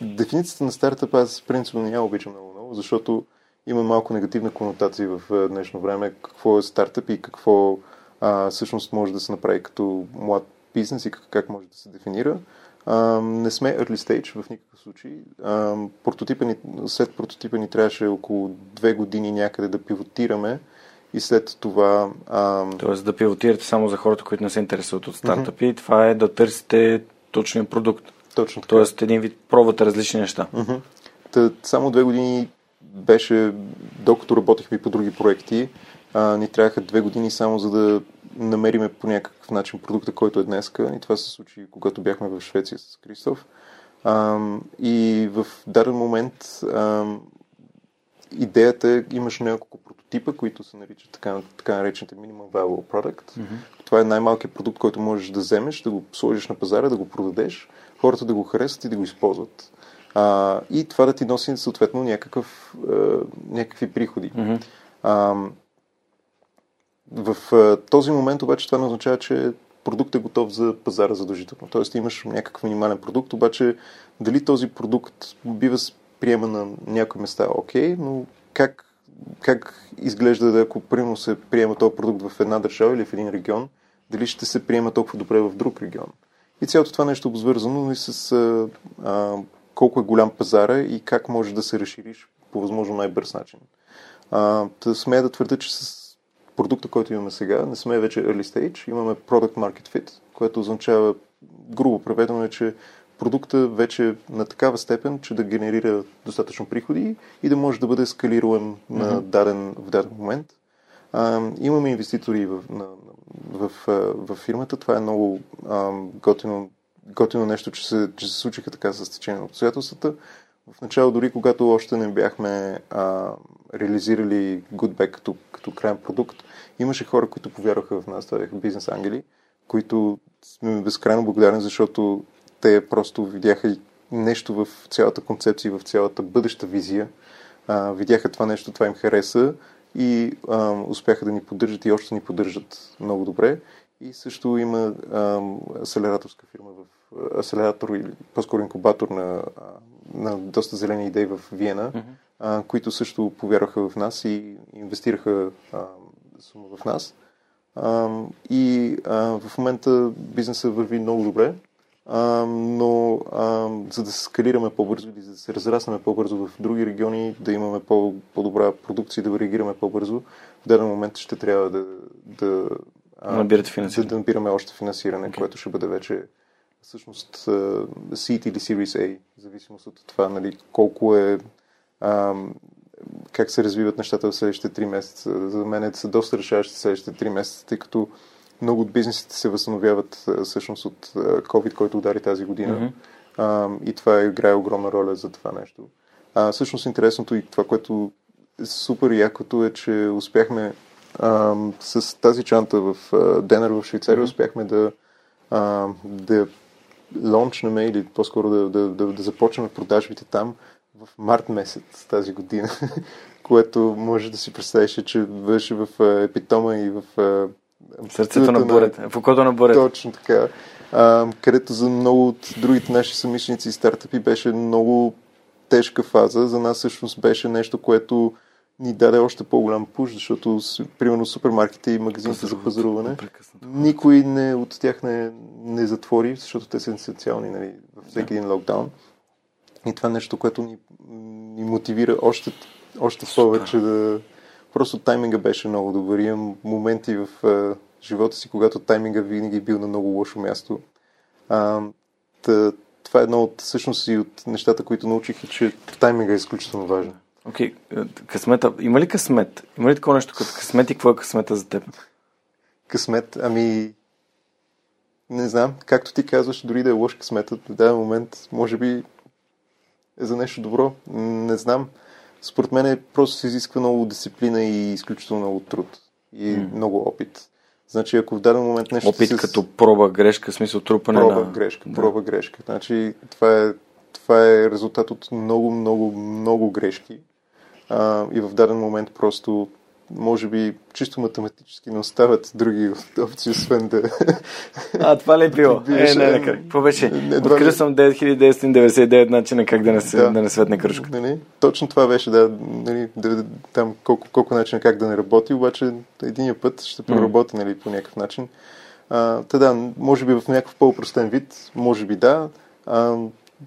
Дефиницията на стартъп аз принципно не я обичам много, защото има малко негативна конотация в днешно време. Какво е стартъп и какво всъщност може да се направи като млад бизнес и как може да се дефинира. Не сме early stage в никакъв случай. След прототипа ни трябваше около 2 години някъде да пивотираме и след това... Тоест да пивотирате само за хората, които не се интересуват от стартъпи, това е да търсите точния продукт. Точно така. Тоест един вид пробвате различни неща. Само 2 години беше, докато работихме по други проекти, ни трябваха 2 години само за да намериме по някакъв начин продукта, който е днеска. И това се случи, когато бяхме в Швеция с Кристоф. И в даден момент идеята е, имаш няколко прототипа, които се наричат така наречените Minimum Viable Product. Това е най-малкият продукт, който можеш да вземеш, да го сложиш на пазара, да го продадеш, хората да го харесват и да го използват. И това да ти носи съответно някакви приходи. В този момент обаче това не означава, че продукт е готов за пазара задължително. Тоест имаш някакъв минимален продукт, обаче дали този продукт бива приема на някои места, окей, но как изглежда да ако примерно се приема този продукт в една държава или в един регион, дали ще се приема толкова добре в друг регион? И цялото това нещо е обвързано и с колко е голям пазара и как можеш да се разшириш по възможно най-бърз начин. Смея да твърда, че с продукта, който имаме сега, не сме вече early stage, имаме product market fit, което означава, грубо преведено е, че продукта вече на такава степен, че да генерира достатъчно приходи и да може да бъде скалируем на в даден момент. Имаме инвеститори в фирмата. Това е много готино нещо, че се случиха така с течение на обстоятелствата. В начало, дори когато още не бяхме реализирали Goodbag като крайен продукт, имаше хора, които повярваха в нас. Това бяха бизнес ангели, които сме безкрайно благодарни, защото те просто видяха нещо в цялата концепция, в цялата бъдеща визия. Видяха това нещо, това им хареса и успяха да ни поддържат и още ни поддържат много добре. И също има акселераторска фирма, акселератор или по-скоро инкубатор на доста зелени идеи в Виена, които също повярваха в нас и инвестираха сума в нас. В момента бизнесът върви много добре. За да се скалираме по-бързо или за да се разраснем по-бързо в други региони, да имаме по-добра продукция, да реагираме по-бързо, в даден момент ще трябва да набираме още финансиране, което ще бъде вече всъщност Seed или Series A, в зависимост от това колко е, как се развиват нещата в следващите 3 месеца. За мен са доста решаващи следващите 3 месеца, тъй като много от бизнесите се възстановяват всъщност от COVID, който удари тази година. И това играе огромна роля за това нещо. Всъщност интересното и това, което е супер якото е, че успяхме с тази чанта в Денер в Швейцария, успяхме да лончнем или по-скоро да започнем продажбите там в март месец тази година, което може да си представиш, че беше в епитома и в сърцето на бурята, фокото на бурята. Точно така. Където за много от другите наши съмишленици и стартъпи беше много тежка фаза. За нас всъщност беше нещо, което ни даде още по-голям пуш, защото примерно супермаркетите и магазините за пазаруване, никой от тях не затвори, защото те са есенциални във всеки един локдаун. И това нещо, което ни мотивира още повече да Просто тайминга беше много добър. Имам моменти в живота си, когато тайминга винаги бил на много лошо място. Това е едно от всъщност и от нещата, които научих, е, че тайминга е изключително важен. Окей, късмета. Има ли късмет? Има ли такова нещо като късмет и какво е късмета за теб? Късмет? Ами... Не знам. Както ти казваш, дори да е лош късметът, в даден момент може би е за нещо добро. Не знам. Според мен просто се изисква много дисциплина и изключително много труд. И много опит. Значи, ако в даден момент нещо... Опит си... като проба, грешка, в смисъл трупане проба, на... Проба, грешка. Значи, това е резултат от много, много, много грешки. И в даден момент просто, може би, чисто математически не остават други опции, освен да... това ли е било? Не, какво беше? Открил съм 9999 начина как да не светне кръжка. Не, точно това беше, там колко начина как да не работи, обаче един път ще проработи по някакъв начин. Може би в някакъв по-простен вид, може би да,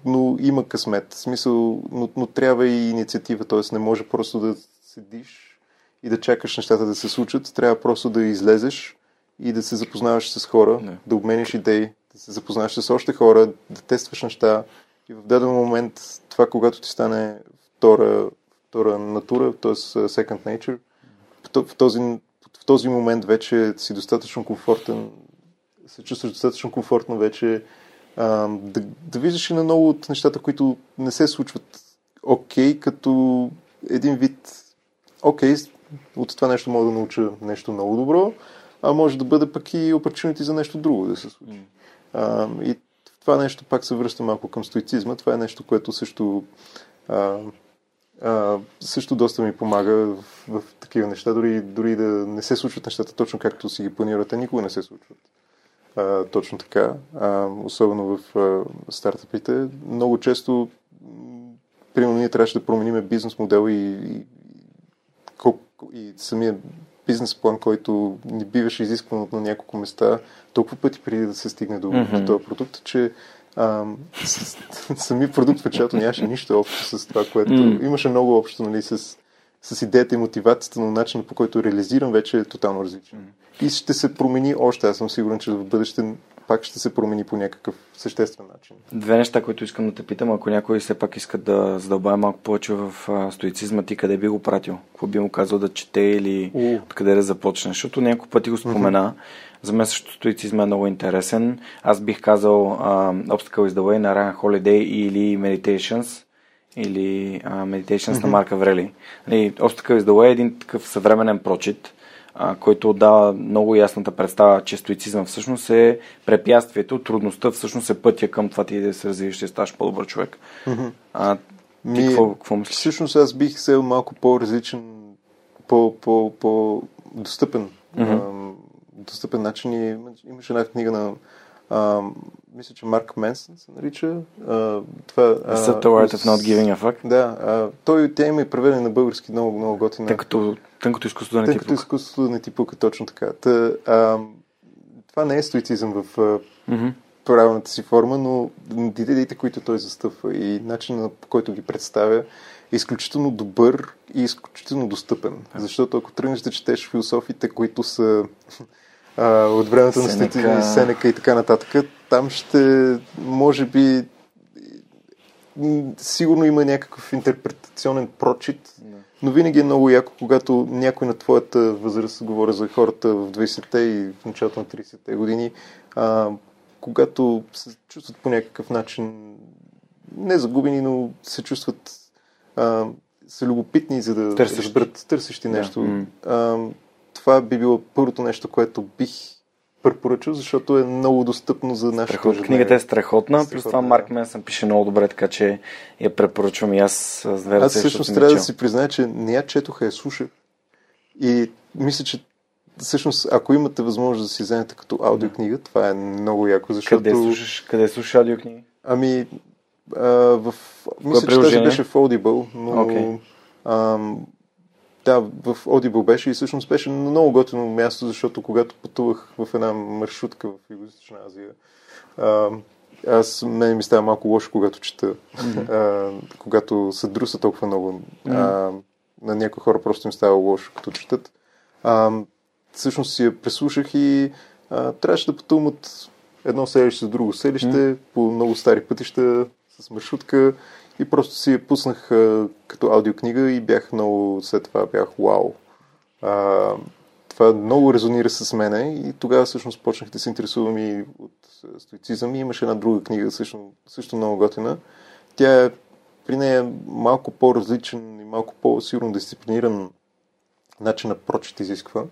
но има късмет. В смисъл, но трябва и инициатива, т.е. не може просто да седиш и да чакаш нещата да се случат, трябва просто да излезеш и да се запознаваш с хора, да обмениш идеи, да се запознаваш с още хора, да тестваш неща. И в даден момент това, когато ти стане втора натура, т.е. second nature, в този момент вече си достатъчно комфортен, се чувстваш достатъчно комфортно вече, да виждаш и на много от нещата, които не се случват като един вид от това нещо мога да науча нещо много добро, а може да бъде пък и opportunity за нещо друго да се случи. И това нещо пак се връща малко към стоицизма. Това е нещо, което също доста ми помага в такива неща. Дори да не се случват нещата точно както си ги планирате, никога не се случват. Точно така. Особено в стартъпите. Много често, примерно, ние трябваше да променим бизнес модел и самия бизнес план, който не биваше изискван на няколко места толкова пъти преди да се стигне до този продукт, че самия продукт в началото нямаше нищо общо с това, което имаше много общо, с идеята и мотивацията, но начинът, по който реализирам, вече е тотално различен. И ще се промени още. Аз съм сигурен, че в бъдеще пак ще се промени по някакъв съществен начин. Две неща, които искам да те питам. Ако някой все пак иска да задълбая малко повече в стоицизма, ти къде би го пратил? Какво би му казал да чете или откъде да започне? Защото няколко пъти го спомена. За мен също стоицизма е много интересен. Аз бих казал Obstacle is the way, Naranja Holiday или Meditations. Или Meditations на Марк Аврели. Obstacle is the way е един такъв съвременен прочит, който дава много ясната представа, че стоицизъм всъщност е препятствието, трудността всъщност е пътя към това ти да се развиваш и ставаш по-добър човек. Ти какво мислиш? Всъщност аз бих сел малко по-различен, по-достъпен достъпен начин. И имаше една книга на мисля, че Марк Менсън се нарича. The Art of Not Giving a Fuck. Да, тя има и преведена на български много, много готина. Тънкото изкуство да не ти пука. Тънкото изкуство да не ти пука, точно така. Това не е стоицизъм в правилната си форма, но идеите, които той застъпва и начинът, по който ги представя, е изключително добър и изключително достъпен. Защото ако тръгнеш да четеш философите, които са от времето на Сенека и така нататък, там ще, може би, сигурно има някакъв интерпретационен прочит, но винаги е много яко, когато някой на твоята възраст, говоря за хората в 20-те и в началото на 30-те години, когато се чувстват по някакъв начин не загубени, но се чувстват са любопитни, за да разберат, търсещи нещо. Това би било първото нещо, което бих препоръчал, защото е много достъпно за нашето ежедневие. Книгата е страхотна. Плюс това Марк Менсън пише много добре, така че я препоръчвам и аз. Аз всъщност трябва да си призная, че не я четоха, я слушах. И мисля, че всъщност, ако имате възможност да си вземете като аудиокнига, това е много яко, защото... Къде слушаш аудиокниги? Ами, мисля, че тази беше в Audible, но... Да, в Audible беше и всъщност беше много готино място, защото когато пътувах в една маршрутка в Югоизточна Азия, мен ми става малко лошо, когато чета, когато се друса толкова много. на някои хора просто им става лошо, като четат. Всъщност си я преслушах и трябваше да пътувам от едно селище до друго селище, по много стари пътища с маршрутка и просто си я пуснах като аудиокнига и бях много, след това бях вау. Това много резонира с мене и тогава всъщност почнах да се интересувам и от стоицизъм и имаше една друга книга, също много готина. Тя е, при нея е малко по-различен и малко по-сигурно дисциплиниран начин на прочит изисква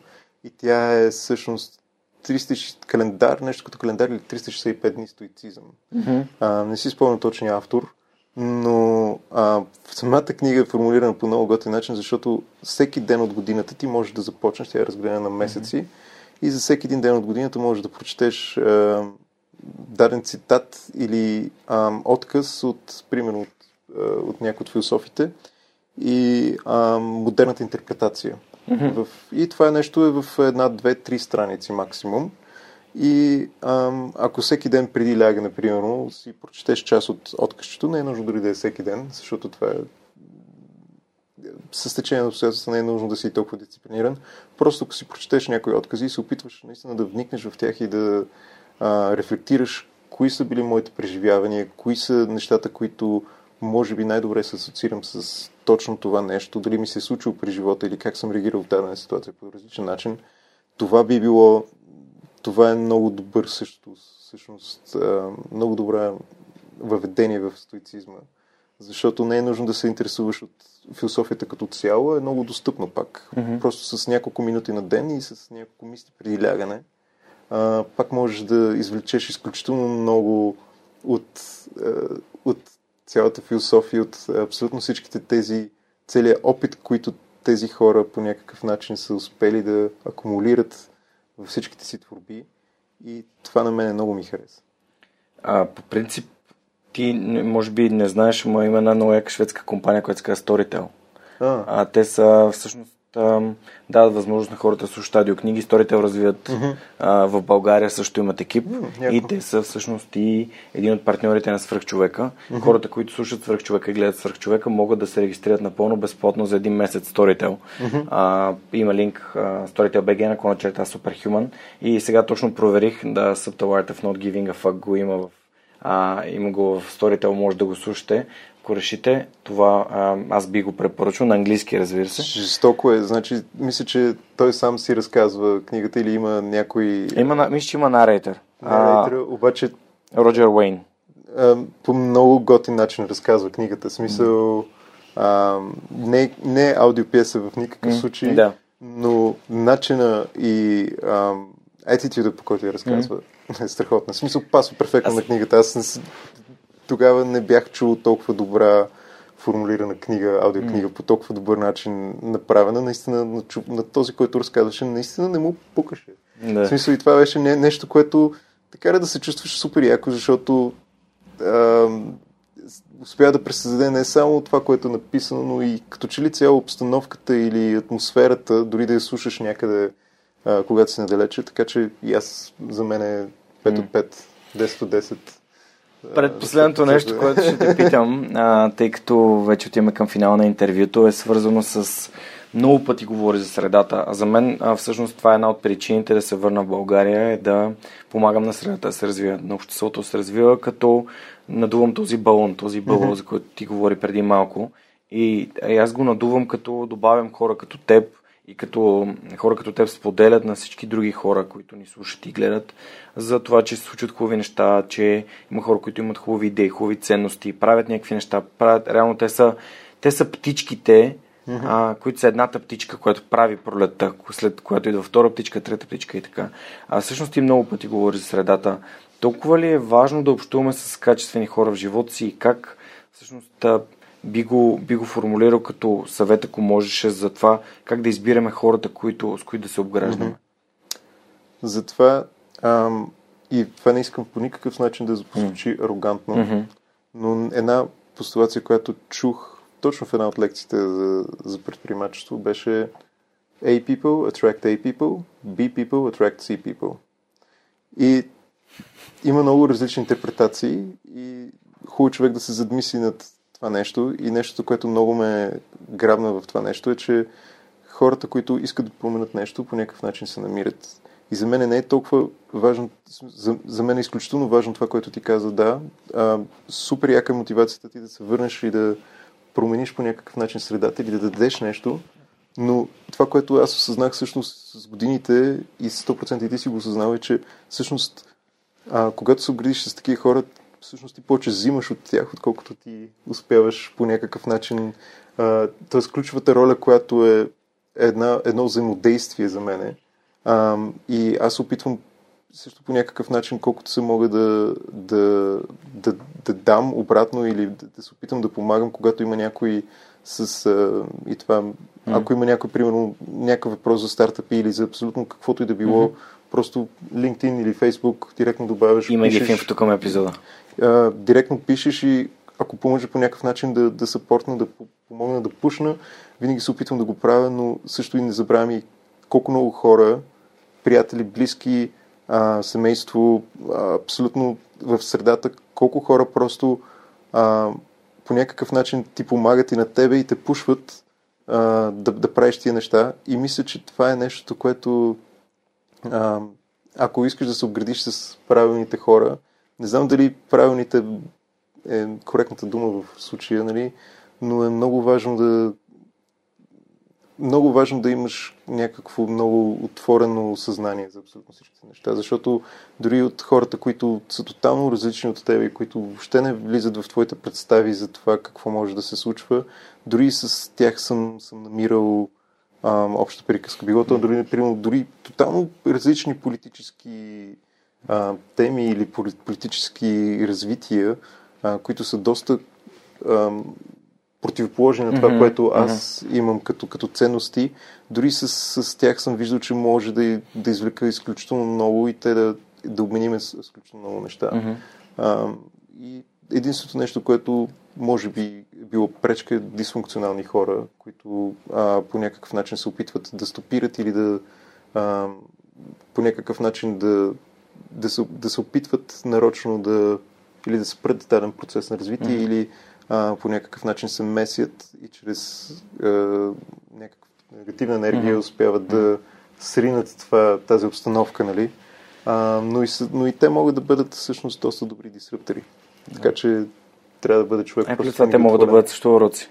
и тя е всъщност 300 календар, нещо като календар или 365 дни стоицизъм. Mm-hmm. Не си спомням точния автор, но самата книга е формулирана по много готин начин, защото всеки ден от годината ти можеш да започнеш, тя е разгледана на месеци, mm-hmm. и за всеки един ден от годината можеш да прочетеш даден цитат или отказ от, примерно, от някои от философите и модерната интерпретация. Mm-hmm. И това нещо е в една, две, три страници максимум. И ако всеки ден преди ляга, например, си прочетеш част от откъщето, не е нужно дори да е всеки ден, защото това е със течение на обстоятелства, не е нужно да си толкова дисциплиниран. Просто ако си прочетеш някои откази и се опитваш наистина да вникнеш в тях и да рефлектираш кои са били моите преживявания, кои са нещата, които може би най-добре се асоциирам с точно това нещо, дали ми се е случило при живота или как съм реагирал в дадена ситуация по различен начин, това е много добър всъщност, много добра въведение в стоицизма, защото не е нужно да се интересуваш от философията като цяло, е много достъпно пак. Mm-hmm. Просто с няколко минути на ден и с няколко мисли преди лягане пак можеш да извлечеш изключително много от цялата философия, от абсолютно всичките тези, целият опит, които тези хора по някакъв начин са успели да акумулират във всичките си творби и това на мен много ми хареса. По принцип, ти може би не знаеш, но има една много яка шведска компания, която се казва Storytel. Те са всъщност дават възможност на хората да слушат аудиокниги. Storytel развиват mm-hmm. В България също имат екип и те са всъщност и един от партньорите на Свръхчовека. Mm-hmm. Хората, които слушат Свръхчовека и гледат Свръхчовека, могат да се регистрират напълно безплатно за един месец Storytel. Mm-hmm. Има линк Storytel.bg / Superhuman и сега точно проверих да Subtle Art of Not Giving a Fuck го има в Storytel, може да го слушате. Ако решите, това аз би го препоръчал на английски, разбира се. Жестоко е. Значи, мисля, че той сам си разказва книгата или има някой... мисля, че има нарейтър. Обаче... Роджер Уейн. По много готин начин разказва книгата. В смисъл, не е аудиопиеса в никакъв случай, но начина и етитюда, по който я разказва, е страхотна. В смисъл, пасва перфектно на книгата. Тогава не бях чул толкова добра формулирана книга, аудиокнига, по толкова добър начин направена. Наистина, на този, който разказваше, наистина не му пукаше. Да. В смисъл, и това беше нещо, което те кара да се чувстваш супер яко, защото успя да пресъздаде не само това, което е написано, но и като че ли цяло обстановката или атмосферата, дори да я слушаш някъде, когато си надалече. Така че и аз, за мен е 5 от 5, 10 от 10. Предпоследното нещо, което ще те питам, тъй като вече отиваме към финала на интервюто, е свързано с... Много пъти говори за средата. За мен всъщност това е една от причините да се върна в България, е да помагам на средата да се развива, на обществото да се развива, като надувам този балон, mm-hmm. за който ти говори преди малко. И аз го надувам, като добавям хора като теб, и като хора като теб споделят на всички други хора, които ни слушат и гледат, за това, че се случват хубави неща, че има хора, които имат хубави идеи, хубави ценности, правят някакви неща, реално те са птичките, mm-hmm. Които са едната птичка, която прави пролетта, след която идва втора птичка, трета птичка и така. Всъщност ти много пъти говори за средата. Толкова ли е важно да общуваме с качествени хора в живота си и как всъщност... Би го формулирал като съвет, ако можеше, за това как да избираме хората, с които да се обграждаме. Mm-hmm. Затова и това не искам по никакъв начин да звучи арогантно, но една постулация, която чух точно в една от лекциите за предприемачество, беше A people attract A people, B people attract C people. И има много различни интерпретации и хубаво човек да се задмисли над това нещо и нещото, което много ме грабна в това нещо е, че хората, които искат да променят нещо, по някакъв начин се намират. И за мен не е толкова важно, за мен е изключително важно това, което ти каза, да. Супер яка е мотивацията ти да се върнеш и да промениш по някакъв начин средата или да дадеш нещо, но това, което аз осъзнах всъщност с годините и 100% и ти си го осъзнава е, че всъщност когато се обградиш с такива хора, всъщност ти повече взимаш от тях, отколкото ти успяваш по някакъв начин. Т.е. ключовата роля, която е едно взаимодействие за мене. И аз опитвам също по някакъв начин, колкото се мога да дам обратно или да се опитам да помагам, когато има някой и това, ако има някой, примерно, някакъв въпрос за стартъпи или за абсолютно каквото и да било, просто LinkedIn или Facebook директно добавяш. Има пишеш, и в тук към епизода. Директно пишеш и ако поможе по някакъв начин да съпортна, да помогна, да пушна, винаги се опитвам да го правя, но също и не забравям и колко много хора, приятели, близки, семейство, абсолютно в средата, колко хора просто по някакъв начин ти помагат и на тебе и те пушват да правиш тия неща. И мисля, че това е нещото, което ако искаш да се обградиш с правилните хора, не знам дали правилните е коректната дума в случая, нали? Но е много важно да имаш някакво много отворено съзнание за абсолютно всички неща, защото дори от хората, които са тотално различни от теб и които въобще не влизат в твоите представи за това какво може да се случва, дори с тях съм намирал обща приказка. Било то дори тотално различни политически теми или политически развития, които са доста противоположни на това, което аз имам като ценности. Дори с тях съм виждал, че може да извлека изключително много и те да обменим изключително много неща. И единственото нещо, което може би било пречка е дисфункционални хора, които по някакъв начин се опитват да стопират или по някакъв начин да се опитват нарочно или да спрат даден процес на развитие, или по някакъв начин се месят и чрез някаква негативна енергия успяват да сринат тази обстановка, нали? Но и те могат да бъдат всъщност доста добри дисруптори. Така че трябва да бъде човек просто. Това те могат да бъдат също уроци.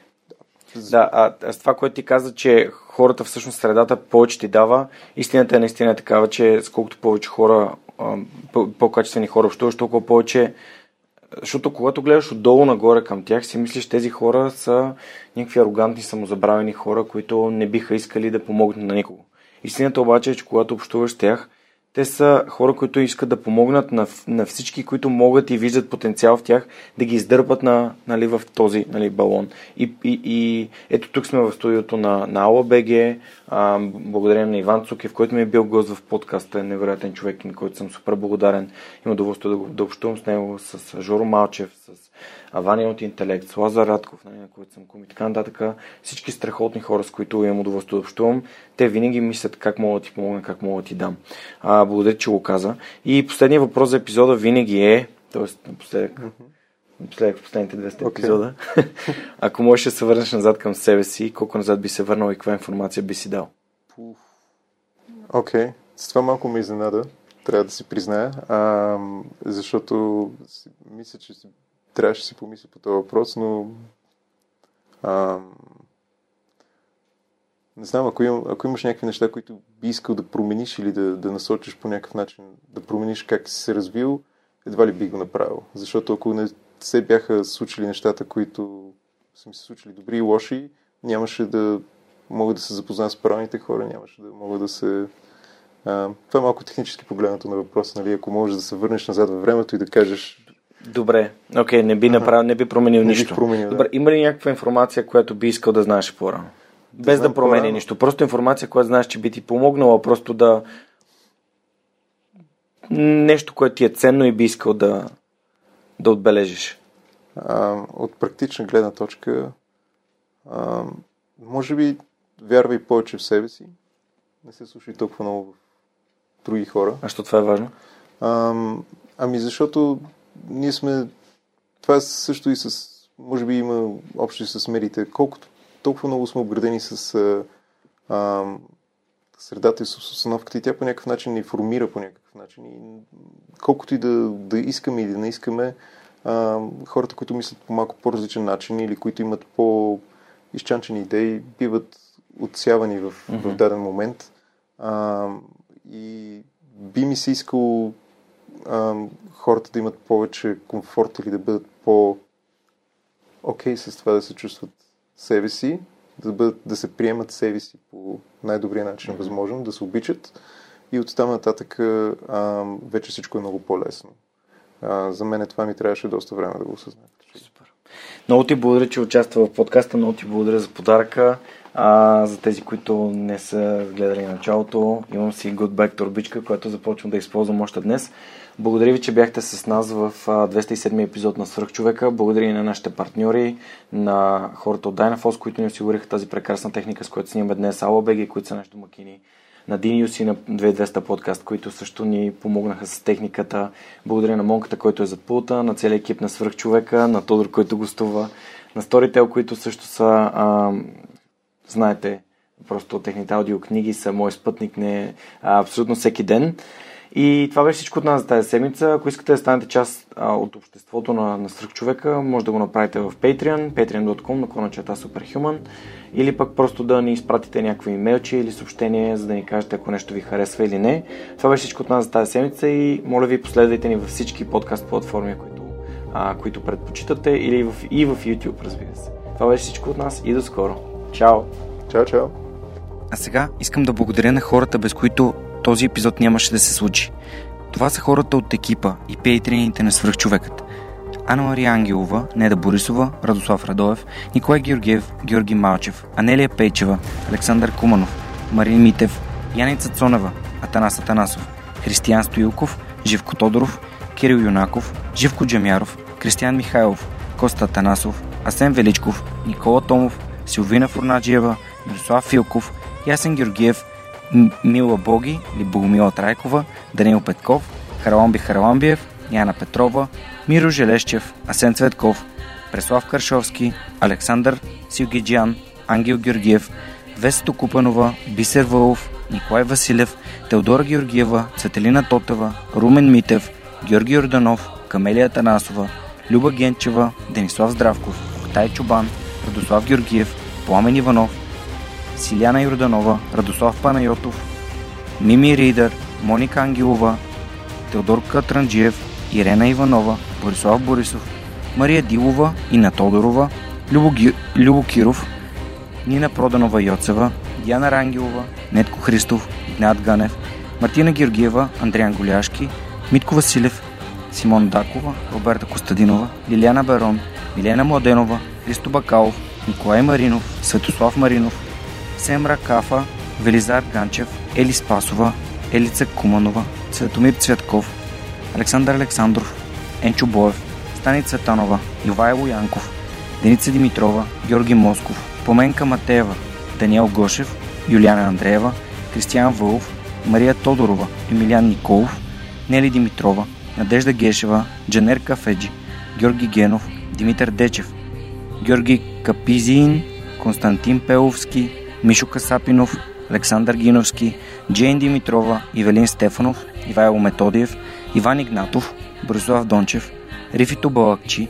Да, с това, което ти каза, че хората всъщност средата повече ти дава, истината наистина е такава, че сколкото повече хора, по-качествени хора общуваш, толкова повече. Защото когато гледаш отдолу нагоре към тях, си мислиш, тези хора са някакви арогантни, самозабравени хора, които не биха искали да помогнат на никого. Истината обаче е, че когато общуваш с тях, те са хора, които искат да помогнат на всички, които могат и виждат потенциал в тях, да ги издърпат нали, в този балон. И ето тук сме в студиото на Ала БГ, благодаря на Иван Цукев, който ми е бил гост в подкаста, невероятен човек, на който съм супер благодарен. Има удоволствие да общувам с него, с Жоро Малчев, с Ваня от Интелект, с Лаза Радков, на който съм кум и така нататък. Всички страхотни хора, с които имам удоволствие да общувам, те винаги мислят как мога да ти помогна, как мога да ти дам. Благодаря, че го каза. И последният въпрос за епизода винаги е, т.е. в последните 200 епизода, ако можеш да се върнеш назад към себе си, колко назад би се върнал и каква информация би си дал? Окей. С това малко ме изненада, трябва да си призная, защото мисля, че трябваше да си помисля по този въпрос, но не знам, ако имаш някакви неща, които би искал да промениш или да насочиш по някакъв начин, да промениш как си се развил, едва ли би го направил. Защото ако не се бяха случили нещата, които са ми се случили добри и лоши, нямаше да мога да се запозная с правилните хора, нямаше да мога да се... Това е малко технически погледнато на въпроса, нали? Ако можеш да се върнеш назад във времето и да кажеш... Добре, окей, не би направил, не би променил нищо. Добре, има ли някаква информация, която би искал да знаеш по-рано? Без да промени нищо. Просто информация, която знаеш, че би ти помогнала, просто да... Нещо, което ти е ценно и би искал да отбележиш. От практична гледна точка, може би вярвай повече в себе си. Не се слушай толкова много в други хора. А що това е важно? Защото ние сме... Това също и с може би има общо с медиите, колкото толкова много сме обградени с средата и с обстановката и тя по някакъв начин ни формира по някакъв начин. И колкото и да искаме и да не искаме, хората, които мислят по малко по-различен начин или които имат по-изчанчени идеи, биват отсявани в даден момент. И би ми се искало хората да имат повече комфорт или да бъдат по-окей с това да се чувстват себе си, да се приемат себе си по най-добрия начин възможно, да се обичат и от там нататък вече всичко е много по-лесно. За мен това ми трябваше доста време да го осъзнаят. Супер. Много ти благодаря, че участва в подкаста, много ти благодаря за подаръка. За тези, които не са гледали началото, имам си Goodbag турбичка, която започвам да използвам още днес. Благодаря ви, че бяхте с нас в 207 епизод на Свръхчовека. Благодаря и на нашите партньори, на хората от Dinefos, които ни осигуриха тази прекрасна техника, с която снимаме днес, АОБГ, които са наши домакини, на DNews и на 2200 подкаст, които също ни помогнаха с техниката. Благодаря на Монката, който е зад пулта, на целия екип на Свръхчовека, на Тодор, който гостува, на Storytel, които също са... знаете, просто техните аудиокниги са мой спътник не абсолютно всеки ден. И това беше всичко от нас за тази седмица. Ако искате да станете част от обществото на Свръхчовека, може да го направите в Patreon, patreon.com/superhuman или пък просто да ни изпратите някакви имейлчи или съобщения, за да ни кажете ако нещо ви харесва или не. Това беше всичко от нас за тази седмица и моля ви, последвайте ни във всички подкаст платформи, които предпочитате или и в YouTube, разбира се. Това беше всичко от нас и до скоро. Чао! Чао, чао! А сега искам да благодаря на хората, без които този епизод нямаше да се случи. Това са хората от екипа и пейтрените на Свръхчовекът. Анна-Мария Ангелова, Неда Борисова, Радослав Радоев, Николай Георгиев, Георги Малчев, Анелия Пейчева, Александър Куманов, Марин Митев, Яница Цонева, Атанас Атанасов, Християн Стоилков, Живко Тодоров, Кирил Юнаков, Живко Джамяров, Кристиян Михайлов, Коста Атанасов, Асен Величков, Никола Томов, Силвина Фурнаджиева, Мирослав Филков, Ясен Георгиев, Мила Боги или Богомила Трайкова, Данил Петков, Хараламби Хараламбиев, Яна Петрова, Миро Желещев, Асен Цветков, Преслав Каршовски, Александър Силгиджиан, Ангел Георгиев, Весто Купанова, Бисер Вълов, Николай Василев, Теодора Георгиева, Цветелина Тотева, Румен Митев, Георги Йорданов, Камелия Танасова, Люба Генчева, Денислав Здравков, Октай Чубан, Радослав Георгиев, Пламен Иванов, Силяна Йорданова, Радослав Панайотов, Мими Ридър, Моника Ангелова, Теодор Катранджиев, Ирена Иванова, Борислав Борисов, Мария Дилова, Ина Тодорова, Любо Киров, Нина Проданова Йоцева, Диана Рангелова, Нетко Христов, Игнат Ганев, Мартина Георгиева, Андриан Голяшки, Митко Василев, Симон Дакова, Роберта Костадинова, Лиляна Берон, Милена Младенова, Христо Бакалов, Николай Маринов, Светослав Маринов, Семра Кафа, Велизар Ганчев, Ели Спасова, Елица Куманова, Светомир Цветков, Александър Александров, Енчо Боев, Стани Цветанова, Ивайло Янков, Деница Димитрова, Георги Москов, Поменка Матеева, Даниел Гошев, Юлиана Андреева, Кристиян Вълов, Мария Тодорова, Емилиан Николов, Нели Димитрова, Надежда Гешева, Джанер Кафеджи, Георги Генов, Димитър Дечев, Георги Капизин, Константин Пеловски, Мишо Касапинов, Александър Гиновски, Джейн Димитрова, Ивелин Стефанов, Ивайло Методиев, Иван Игнатов, Борислав Дончев, Рифито Балакчи,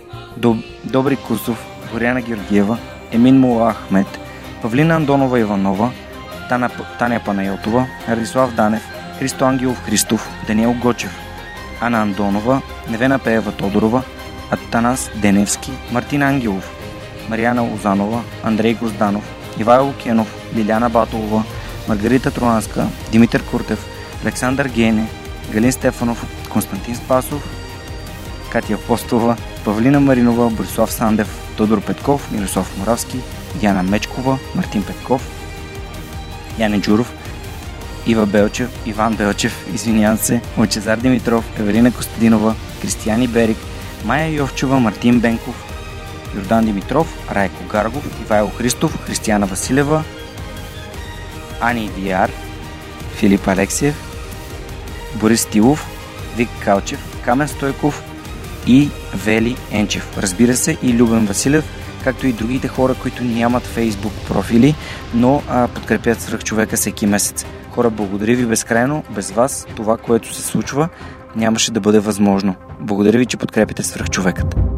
Добри Курсов, Горяна Георгиева, Емин Мула Ахмет, Павлина Андонова Иванова, Таня Панайотова, Радислав Данев, Христо Ангелов Христов, Даниел Гочев, Ана Андонова, Невена Пеева Тодорова, Атанас Деневски, Мартин Ангелов, Марияна Лозанова, Андрей Гозданов, Ивайло Кенов, Лиляна Батолова, Маргарита Троянска, Димитър Куртев, Александър Гене, Галин Стефанов, Константин Спасов, Катя Постова, Павлина Маринова, Борислав Сандев, Тодор Петков, Мирослав Моравски, Диана Мечкова, Мартин Петков, Яне Джуров, Иван Белчев, Лъчезар Димитров, Евелина Костадинова, Кристияни Берик, Майя Йовчева, Мартин Бенков, Йордан Димитров, Райко Гаргов, Ивайло Христов, Християна Василева, Ани Диар, Филип Алексиев, Борис Стилов, Вик Калчев, Камен Стойков, и Вели Енчев. Разбира се, и Любен Василев, както и другите хора, които нямат Facebook профили, но подкрепят Свръхчовека всеки месец. Хора, благодаря ви безкрайно. Без вас това, което се случва, нямаше да бъде възможно. Благодаря ви, че подкрепите Свръхчовекът.